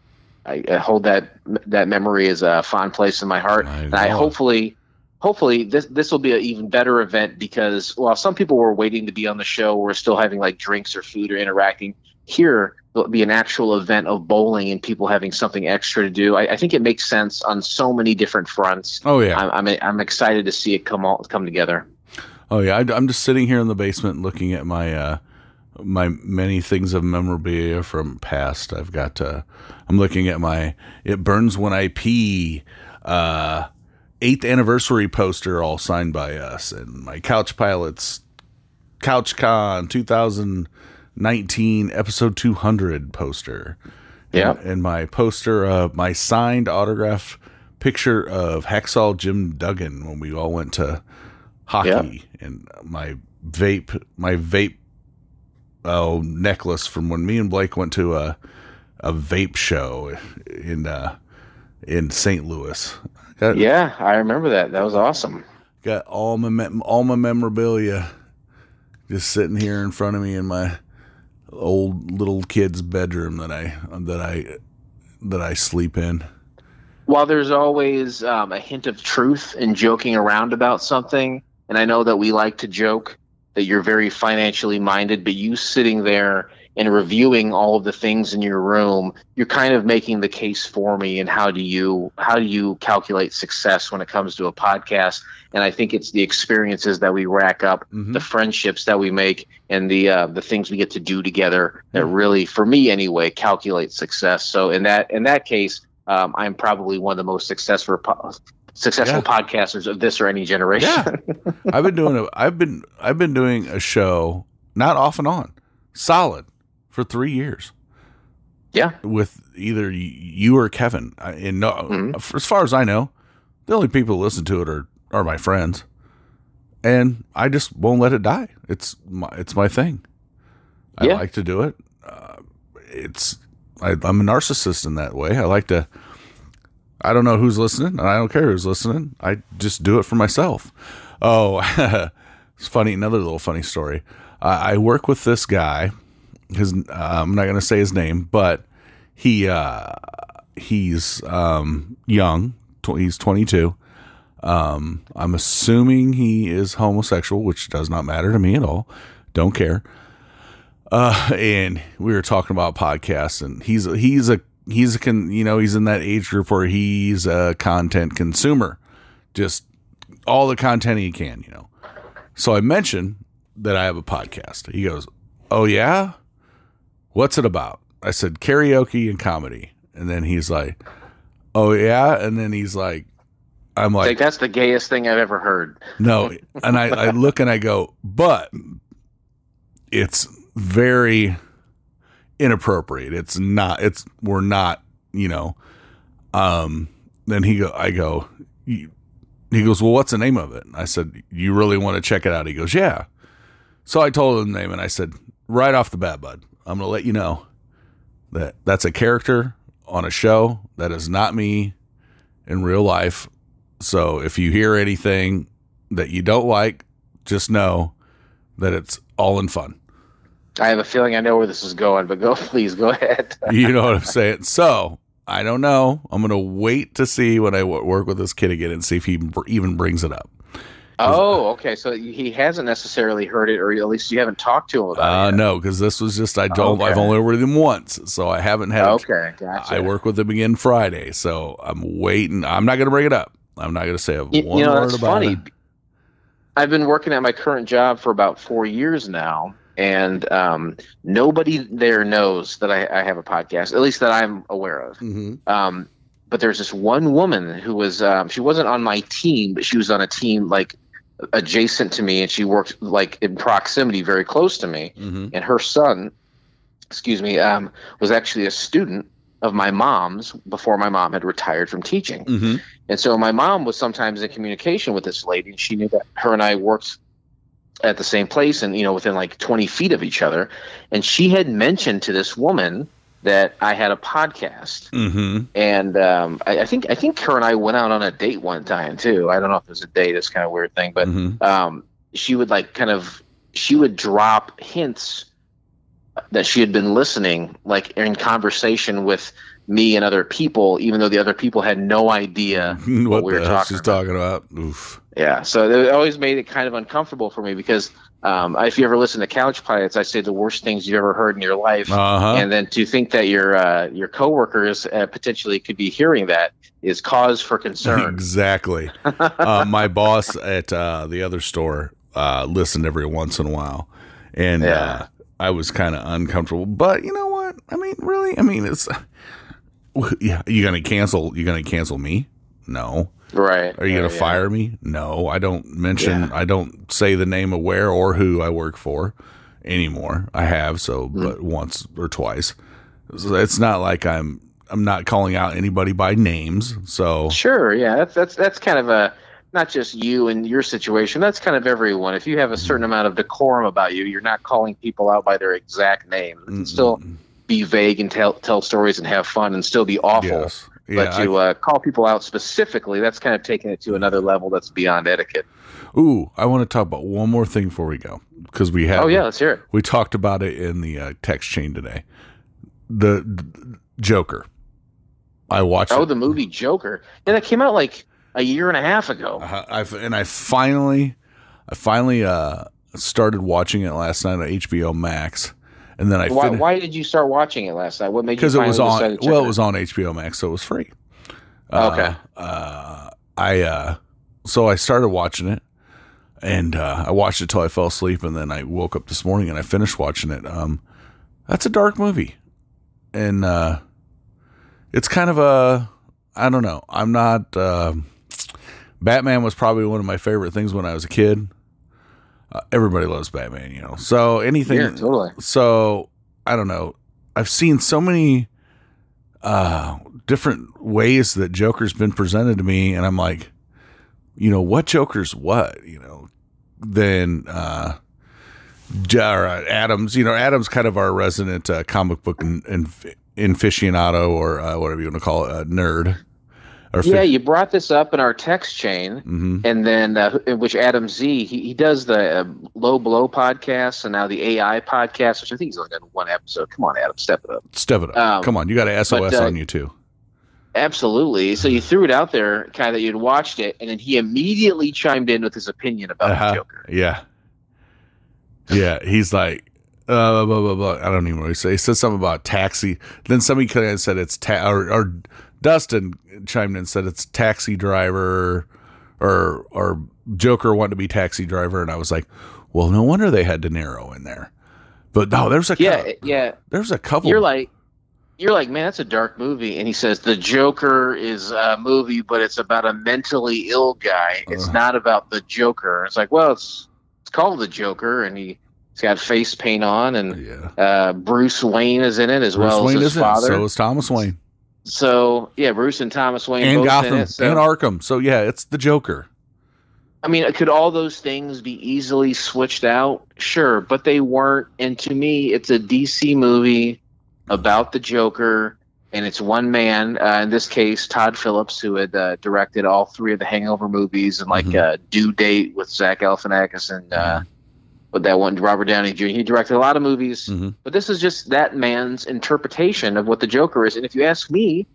I hold that that memory as a fond place in my heart, I and I hopefully, hopefully this this will be an even better event because while some people were waiting to be on the show, we're still having like drinks or food or interacting. Here, there'll be an actual event of bowling and people having something extra to do. I, I think it makes sense on so many different fronts. Oh yeah, I'm I'm, I'm excited to see it come all come together. Oh yeah, I, I'm just sitting here in the basement looking at my. Uh... my many things of memorabilia from past. I've got, uh, I'm looking at my, It Burns When I Pee, uh, eighth anniversary poster all signed by us and my Couch Pilots, CouchCon two thousand nineteen episode two hundred poster. Yeah. And, and my poster, uh, my signed autograph picture of Hacksaw Jim Duggan when we all went to hockey yeah. and my vape, my vape, Oh, necklace from when me and Blake went to a a vape show in uh, in Saint Louis. Got, yeah, I remember that. That was awesome. Got all my all my memorabilia just sitting here in front of me in my old little kid's bedroom that I that I that I sleep in. While there's always um, a hint of truth in joking around about something, and I know that we like to joke. That you're very financially minded, but you sitting there and reviewing all of the things in your room, you're kind of making the case for me. And how do you how do you calculate success when it comes to a podcast? And I think it's the experiences that we rack up, mm-hmm. the friendships that we make, and the uh, the things we get to do together that really, for me anyway, calculate success. So in that in that case, um, I'm probably one of the most successful. Po- Successful yeah. podcasters of this or any generation. Yeah. I've been doing a, I've been I've been doing a show not off and on, solid for three years. Yeah, with either you or Kevin. And no, mm-hmm. as far as I know, the only people who listen to it are, are my friends, and I just won't let it die. It's my it's my thing. I yeah. like to do it. Uh, it's I, I'm a narcissist in that way. I like to. I don't know who's listening, and I don't care who's listening. I just do it for myself. Oh, it's funny. Another little funny story. Uh, I work with this guy. His uh, I'm not going to say his name, but he uh, he's um, young. Tw- he's twenty-two. Um, I'm assuming he is homosexual, which does not matter to me at all. Don't care. Uh, and we were talking about podcasts, and he's he's a. He's a con, you know, he's in that age group where he's a content consumer, just all the content he can, you know. So I mentioned that I have a podcast. He goes, "Oh yeah, what's it about?" I said karaoke and comedy, and then he's like, "Oh yeah," and then he's like, "I'm like, like that's the gayest thing I've ever heard." No, and I, I look and I go, but it's very inappropriate. It's not. It's we're not. You know. Um. Then he go. I go. He, he goes, "Well, what's the name of it?" I said, "You really want to check it out?" He goes, "Yeah." So I told him the name, and I said, "Right off the bat, bud, I'm going to let you know that that's a character on a show. That is not me in real life. So if you hear anything that you don't like, just know that it's all in fun." I have a feeling I know where this is going, but go, please go ahead. You know what I'm saying? So I don't know. I'm going to wait to see when I w- work with this kid again and see if he even brings it up. Oh, okay. So he hasn't necessarily heard it, or at least you haven't talked to him about uh, it. No, because this was just I don't. Okay. I've only heard him once, so I haven't had. Okay, gotcha. I work with him again Friday, so I'm waiting. I'm not going to bring it up. I'm not going to say a one you know, word about it. It's funny. I've been working at my current job for about four years now, and um, nobody there knows that I, I have a podcast, at least that I'm aware of. Mm-hmm. Um, but there's this one woman who was um, she wasn't on my team, but she was on a team like. Adjacent to me, and she worked like in proximity, very close to me. Mm-hmm. And her son, excuse me, um, was actually a student of my mom's before my mom had retired from teaching. Mm-hmm. And so my mom was sometimes in communication with this lady, and she knew that her and I worked at the same place, and you know, within like twenty feet of each other. And she had mentioned to this woman that I had a podcast. Mm-hmm. And um, I, I think I think her and I went out on a date one time too. I don't know if it was a date. That's kind of a weird thing, but mm-hmm. um, she would like kind of she would drop hints that she had been listening, like in conversation with me and other people, even though the other people had no idea what, what we were talking she's about. talking about. Oof. Yeah, so it always made it kind of uncomfortable for me because. Um, if you ever listen to Couch Pilots, I say the worst things you've ever heard in your life. Uh-huh. And then to think that your uh, your coworkers uh, potentially could be hearing that is cause for concern. Exactly. uh, my boss at uh, the other store uh, listened every once in a while, and yeah. uh, I was kind of uncomfortable. But you know what? I mean, really? I mean, it's yeah. You gonna cancel? You gonna cancel me? No. Right. Are you yeah, going to yeah. fire me? No, I don't mention, yeah. I don't say the name of where or who I work for anymore. I have, so, mm. but once or twice. So it's not like I'm, I'm not calling out anybody by names. So sure. Yeah. That's, that's, that's kind of a, not just you and your situation. That's kind of everyone. If you have a certain amount of decorum about you, you're not calling people out by their exact name. You can still be vague and tell, tell stories and have fun and still be awful. Yes. Yeah, but to uh, call people out specifically, that's kind of taking it to another level that's beyond etiquette. Ooh, I want to talk about one more thing before we go. Because we have. Oh, yeah, let's hear it. We talked about it in the uh, text chain today. The, the Joker. I watched Oh, it. the movie Joker. And that came out like a year and a half ago. Uh, I've, and I finally, I finally uh, started watching it last night on H B O Max. And then I why, fin- why did you start watching it last night? What made you because it was on well, it was on H B O Max, so it was free. Uh, okay, uh, I uh, so I started watching it, and uh, I watched it till I fell asleep, and then I woke up this morning and I finished watching it. Um, that's a dark movie, and uh, it's kind of a I don't know. I'm not uh, Batman was probably one of my favorite things when I was a kid. Uh, everybody loves Batman, you know. So anything. Yeah, totally. So I don't know. I've seen so many uh, different ways that Joker's been presented to me, and I'm like, you know, what Joker's what, you know? Then uh, Adams, you know, Adams kind of our resident uh, comic book and aficionado or uh, whatever you want to call it, uh, nerd. Yeah, you brought this up in our text chain, mm-hmm. and then uh, which Adam Z he, he does the uh, Low Blow podcast and now the A I podcast, which I think he's only done one episode. Come on, Adam, step it up. Step it up. Um, Come on, you got a S O S but, uh, on you too. Absolutely. So you threw it out there, kind of that you'd watched it, and then he immediately chimed in with his opinion about uh-huh. the Joker. Yeah, yeah. He's like. Uh, blah, blah, blah, blah. I don't even know what he said. He said something about taxi. Then somebody kind of said it's ta- or, or Dustin chimed in and said it's taxi driver or or Joker wanted to be taxi driver. And I was like, well, no wonder they had De Niro in there. But no, there's a yeah, couple, yeah. There's a couple. You're like, you're like, man, that's a dark movie. And he says, the Joker is a movie, but it's about a mentally ill guy. It's Ugh. not about the Joker. It's like, well, it's it's called The Joker, and he, he's got face paint on, and yeah. uh, Bruce Wayne is in it as Bruce well Wayne as his is father. In, so is Thomas Wayne. So, yeah, Bruce and Thomas Wayne. And both Gotham in it, so. And Arkham. So, yeah, it's The Joker. I mean, could all those things be easily switched out? Sure, but they weren't. And to me, it's a D C movie about the Joker, and it's one man, uh, in this case, Todd Phillips, who had uh, directed all three of the Hangover movies and, like, mm-hmm. uh, Due Date with Zach Galifianakis and uh, with that one, Robert Downey Junior He directed a lot of movies, mm-hmm. but this is just that man's interpretation of what the Joker is. And if you ask me,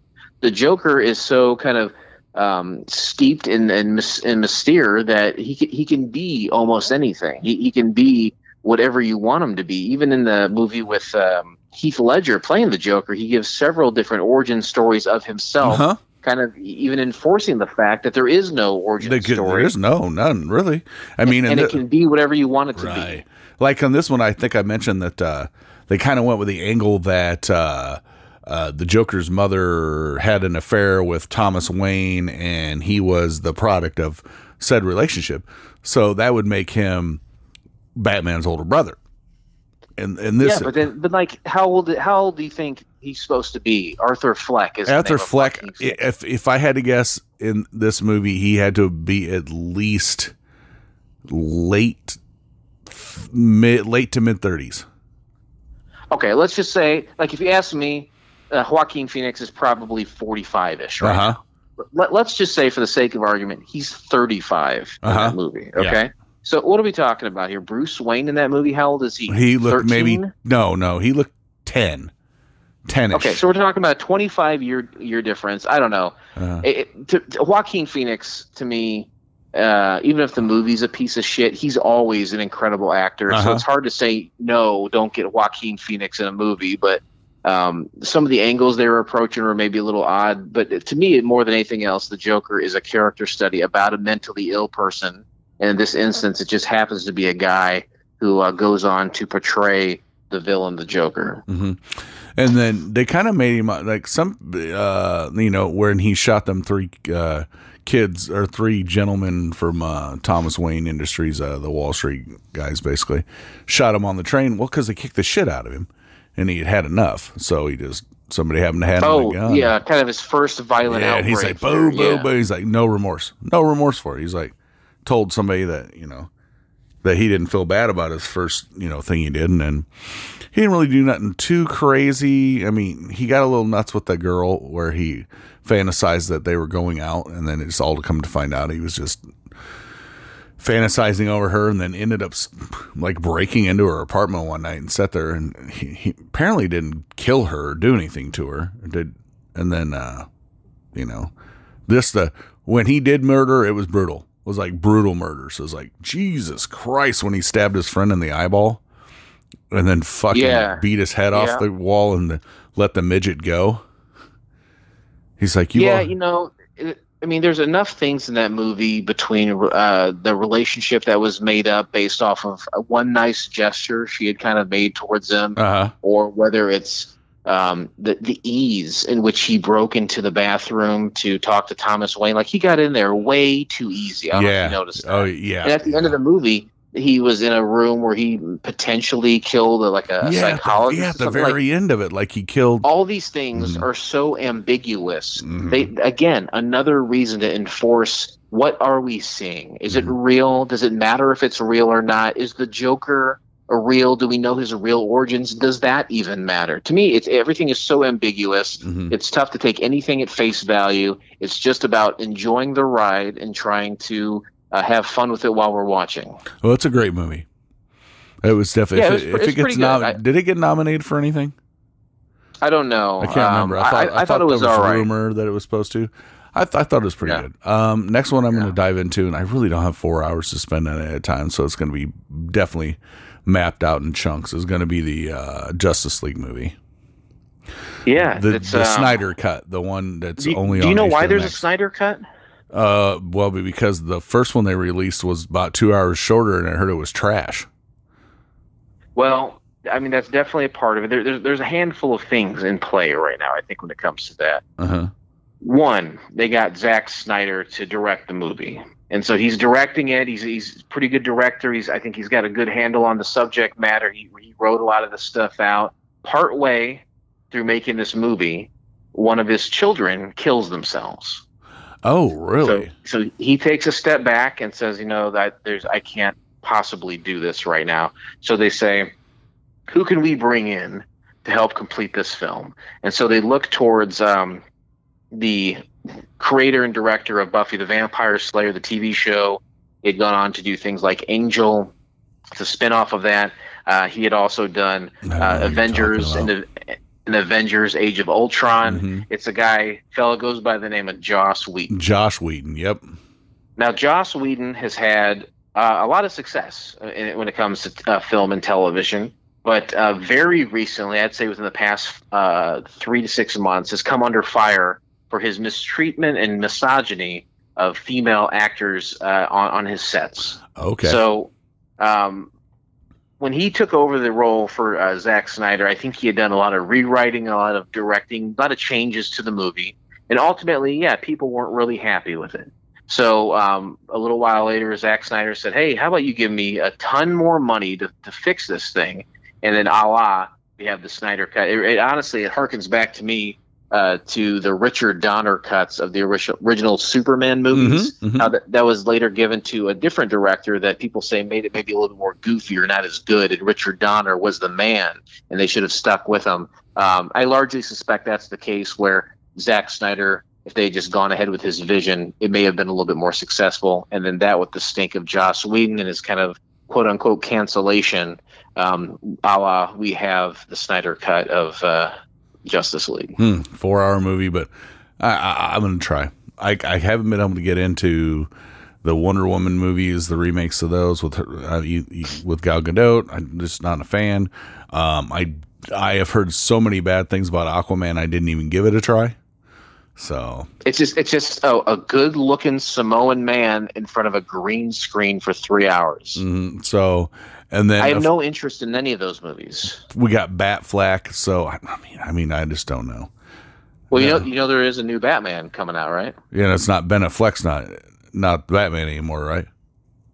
the Joker is so kind of um steeped in in, in mystere that he can, he can be almost anything. He, he can be whatever you want him to be. Even in the movie with um, Heath Ledger playing the Joker, he gives several different origin stories of himself, uh-huh. kind of even enforcing the fact that there is no origin the, story. There is no, none, really. I mean, And, and, and the, it can be whatever you want it to right. be. Like on this one, I think I mentioned that uh, they kind of went with the angle that uh, Uh, the Joker's mother had an affair with Thomas Wayne, and he was the product of said relationship. So that would make him Batman's older brother. And and this, yeah, but then, but like, how old? How old do you think he's supposed to be? Arthur Fleck is Arthur Fleck. If if I had to guess, in this movie, he had to be at least late mid late to mid thirties. Okay, let's just say, like, if you ask me. Uh, Joaquin Phoenix is probably forty-five-ish, right? Uh-huh. Let, let's just say, for the sake of argument, he's thirty-five uh-huh. in that movie, okay? Yeah. So what are we talking about here? Bruce Wayne in that movie, how old is he? He looked thirteen? Maybe – no, no, he looked ten. ten-ish. Okay, so we're talking about a twenty-five-year year difference. I don't know. Uh-huh. It, it, to, to Joaquin Phoenix, to me, uh, even if the movie's a piece of shit, he's always an incredible actor. Uh-huh. So it's hard to say, no, don't get Joaquin Phoenix in a movie, but – Um, some of the angles they were approaching were maybe a little odd, but to me, more than anything else, the Joker is a character study about a mentally ill person. And in this instance, it just happens to be a guy who uh, goes on to portray the villain, the Joker. Mm-hmm. And then they kind of made him like some, uh, you know, when he shot them three uh, kids or three gentlemen from uh, Thomas Wayne Industries, uh, the Wall Street guys, basically shot him on the train. Well, because they kicked the shit out of him. And he had had enough, so he just somebody happened to have oh, him a gun. Oh, yeah, kind of his first violent yeah, outbreak. And he's like, boo, boo, yeah. boo. He's like, no remorse, no remorse for it. He's like, told somebody that you know that he didn't feel bad about his first you know thing he did, and then he didn't really do nothing too crazy. I mean, he got a little nuts with that girl where he fantasized that they were going out, and then it's all to come to find out he was just fantasizing over her, and then ended up like breaking into her apartment one night and sat there, and he, he apparently didn't kill her or do anything to her or did. And then, uh, you know, this, the, when he did murder, it was brutal. It was like brutal murder. So it's like, Jesus Christ, when he stabbed his friend in the eyeball and then fucking yeah. beat his head yeah. off the wall and the, let the midget go. He's like, you yeah, all- you know, it- I mean, there's enough things in that movie between uh, the relationship that was made up based off of one nice gesture she had kind of made towards him, uh-huh. or whether it's um, the, the ease in which he broke into the bathroom to talk to Thomas Wayne. Like, he got in there way too easy. I don't yeah. know if you noticed that. Oh, yeah. And at the yeah. end of the movie, he was in a room where he potentially killed a, like a yeah, psychologist. The, yeah, at the very like, end of it, like he killed. All these things mm. are so ambiguous. Mm. They again, another reason to enforce what are we seeing? Is mm. it real? Does it matter if it's real or not? Is the Joker a real? Do we know his real origins? Does that even matter? To me, it's everything is so ambiguous. Mm-hmm. It's tough to take anything at face value. It's just about enjoying the ride and trying to. Uh, have fun with it while we're watching. Well, it's a great movie. It was definitely. Yeah, it was, if it, if it gets nom- I, did it get nominated for anything? I don't know. I can't um, remember. I thought, I, I I thought, thought it was, there was all right. rumor that it was supposed to. I, th- I thought it was pretty yeah. good. Um, next one I'm yeah. going to dive into, and I really don't have four hours to spend on it at a time, so it's going to be definitely mapped out in chunks. Is going to be the uh, Justice League movie. Yeah, the, the uh, Snyder cut, the one that's do, only. Do on you know H B O why there's Max. A Snyder cut? Uh, well, because the first one they released was about two hours shorter, and I heard it was trash. Well, I mean, that's definitely a part of it. There, there's, there's a handful of things in play right now, I think, when it comes to that. Uh-huh. One, they got Zack Snyder to direct the movie. And so he's directing it. He's he's a pretty good director. He's I think he's got a good handle on the subject matter. He, he wrote a lot of the stuff out. Partway through making this movie, one of his children kills themselves. Oh, really? So, so he takes a step back and says, you know, that there's I can't possibly do this right now. So they say, who can we bring in to help complete this film? And so they look towards um, the creator and director of Buffy the Vampire Slayer, the T V show. He had gone on to do things like Angel. It's a spinoff of that. Uh, he had also done no, uh, Avengers and the, and Avengers Age of Ultron. Mm-hmm. It's a guy, fellow goes by the name of Joss Whedon. Joss Whedon, yep. Now, Joss Whedon has had uh, a lot of success in, when it comes to uh, film and television. But uh, very recently, I'd say within the past uh, three to six months, has come under fire for his mistreatment and misogyny of female actors uh, on, on his sets. Okay. So um, when he took over the role for uh, Zack Snyder, I think he had done a lot of rewriting, a lot of directing, a lot of changes to the movie. And ultimately, yeah, people weren't really happy with it. So um, a little while later, Zack Snyder said, hey, how about you give me a ton more money to, to fix this thing? And then a la, we have the Snyder Cut. It, it honestly, it harkens back to me uh, to the Richard Donner cuts of the original, original Superman movies. Mm-hmm, mm-hmm. Uh, that, that was later given to a different director that people say made it maybe a little more goofy or not as good. And Richard Donner was the man, and they should have stuck with him. Um, I largely suspect that's the case where Zack Snyder, if they had just gone ahead with his vision, it may have been a little bit more successful. And then that with the stink of Joss Whedon and his kind of quote-unquote cancellation, um, a la we have the Snyder Cut of uh, Justice League. Hmm, four-hour movie, but I, I, I'm going to try. I, I haven't been able to get into the Wonder Woman movies, the remakes of those with her, uh, you, you, with Gal Gadot. I'm just not a fan. Um, I, I have heard so many bad things about Aquaman, I didn't even give it a try. So it's just it's just oh, a good looking Samoan man in front of a green screen for three hours. Mm-hmm. So and then I have if, no interest in any of those movies. We got Batflack. So I mean, I mean, I just don't know. Well, you uh, know, you know, there is a new Batman coming out, right? Yeah, and it's not Ben Affleck's not not Batman anymore, right?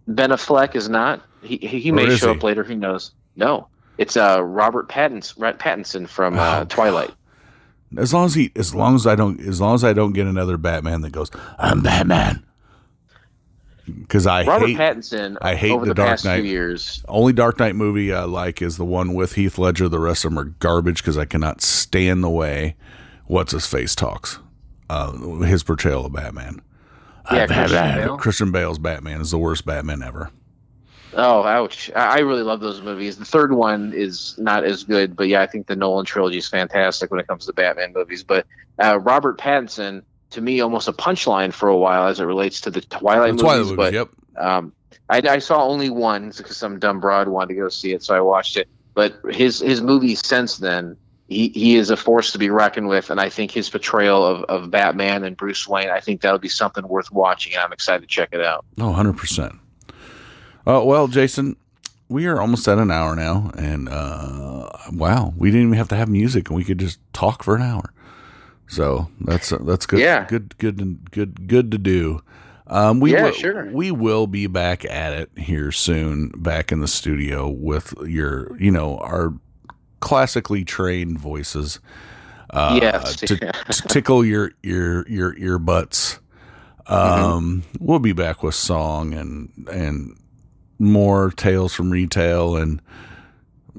Ben Affleck is not. He he, he may show he? up later. Who knows? No, it's uh Robert Pattinson, Pattinson from oh, uh, Twilight. As long as he, as long as I don't, as long as I don't get another Batman that goes, I'm Batman, because I Robert hate, Pattinson. I hate over the, the Dark past Knight. Few years. Only Dark Knight movie I like is the one with Heath Ledger. The rest of them are garbage because I cannot stand the way what's his face talks, uh, his portrayal of Batman. Yeah, Christian, Batman. Bale. Christian Bale's Batman is the worst Batman ever. Oh, ouch. I really love those movies. The third one is not as good, but yeah, I think the Nolan trilogy is fantastic when it comes to Batman movies. But uh, Robert Pattinson, to me, almost a punchline for a while as it relates to the Twilight the movies. Twilight but movies, yep. um, I, I saw only one because some dumb broad wanted to go see it, so I watched it. But his his movies since then, he, he is a force to be reckoned with, and I think his portrayal of, of Batman and Bruce Wayne, I think that would be something worth watching, and I'm excited to check it out. Oh, one hundred percent. Oh, well, Jason, we are almost at an hour now, and uh, wow, we didn't even have to have music, and we could just talk for an hour. So that's uh, that's good, yeah. good, good, good, good to do. Um, we yeah, will, sure. We will be back at it here soon, back in the studio with your, you know, our classically trained voices. Uh, yes, to, yeah. to tickle your your your ear butts. Um, mm-hmm. We'll be back with song and and. More tales from retail, and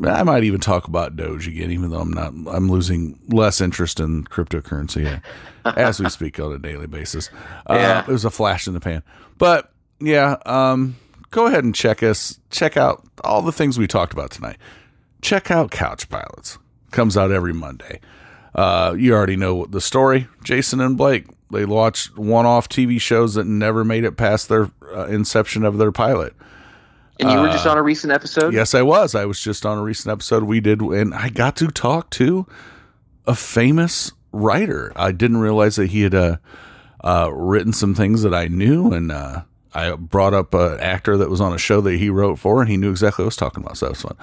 I might even talk about Doge again, even though I'm not, I'm losing less interest in cryptocurrency as we speak on a daily basis. Yeah. Uh, it was a flash in the pan, but yeah, um, go ahead and check us, check out all the things we talked about tonight. Check out Couch Pilots, comes out every Monday. Uh, you already know the story, Jason and Blake. They watched one-off T V shows that never made it past their uh, inception of their pilot. And you were just on a recent episode? Uh, yes, I was. I was just on a recent episode we did, and I got to talk to a famous writer. I didn't realize that he had uh, uh, written some things that I knew, and uh, I brought up an actor that was on a show that he wrote for, and he knew exactly what I was talking about. So that was fun.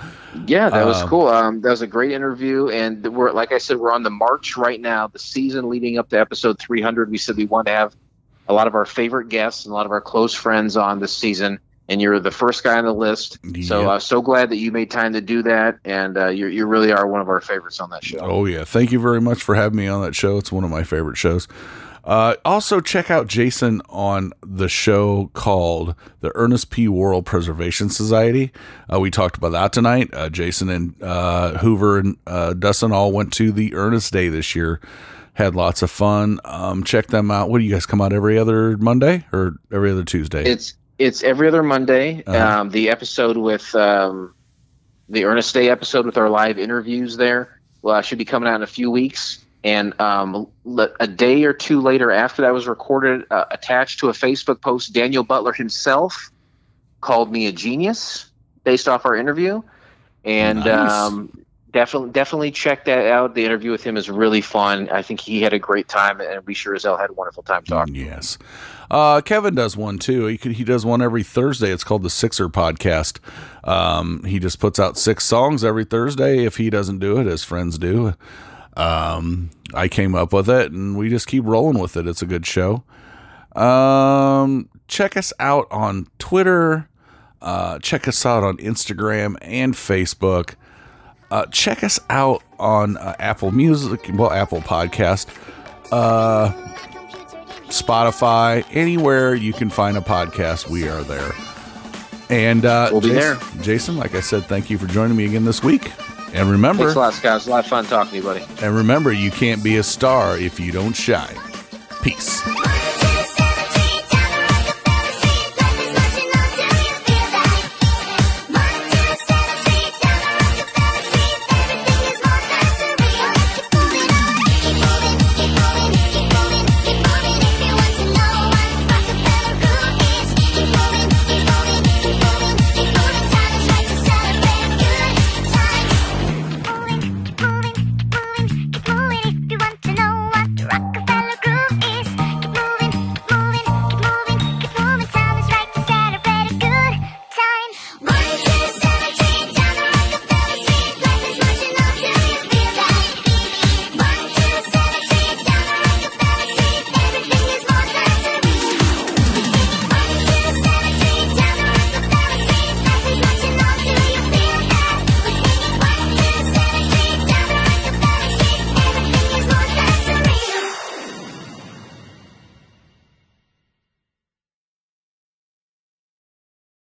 Yeah, that um, was cool. Um, that was a great interview. And we're, like I said, we're on the march right now, the season leading up to episode three hundred. We said we want to have a lot of our favorite guests and a lot of our close friends on this season. And you're the first guy on the list. Yep. So uh, so glad that you made time to do that. And uh, you you really are one of our favorites on that show. Oh, yeah. Thank you very much for having me on that show. It's one of my favorite shows. Uh, also, check out Jason on the show called the Ernest P. Worrell Preservation Society. Uh, we talked about that tonight. Uh, Jason and uh, Hoover and uh, Dustin all went to the Ernest Day this year. Had lots of fun. Um, check them out. What do you guys come out every other Monday or every other Tuesday? It's it's every other Monday. Uh-huh. Um, the episode with um, the Ernest Day episode with our live interviews there well, should be coming out in a few weeks. And um, a day or two later after that was recorded, uh, attached to a Facebook post, Daniel Butler himself called me a genius based off our interview. And nice. um, definitely definitely check that out. The interview with him is really fun. I think he had a great time, and we sure as hell had a wonderful time talking. Yes. Uh, Kevin does one, too. He, could, he does one every Thursday. It's called the Sixer Podcast. Um, he just puts out six songs every Thursday. If he doesn't do it, his friends do. Um, I came up with it, and we just keep rolling with it. It's a good show. Um, check us out on Twitter. Uh, check us out on Instagram and Facebook. Uh, check us out on uh, Apple Music, well, Apple Podcast, uh, Spotify, anywhere you can find a podcast. We are there. And, uh, we'll be Jason, there. Jason, like I said, thank you for joining me again this week. And remember, thanks a lot, Scott. It was a lot of fun talking to you, buddy. And remember, you can't be a star if you don't shine. Peace.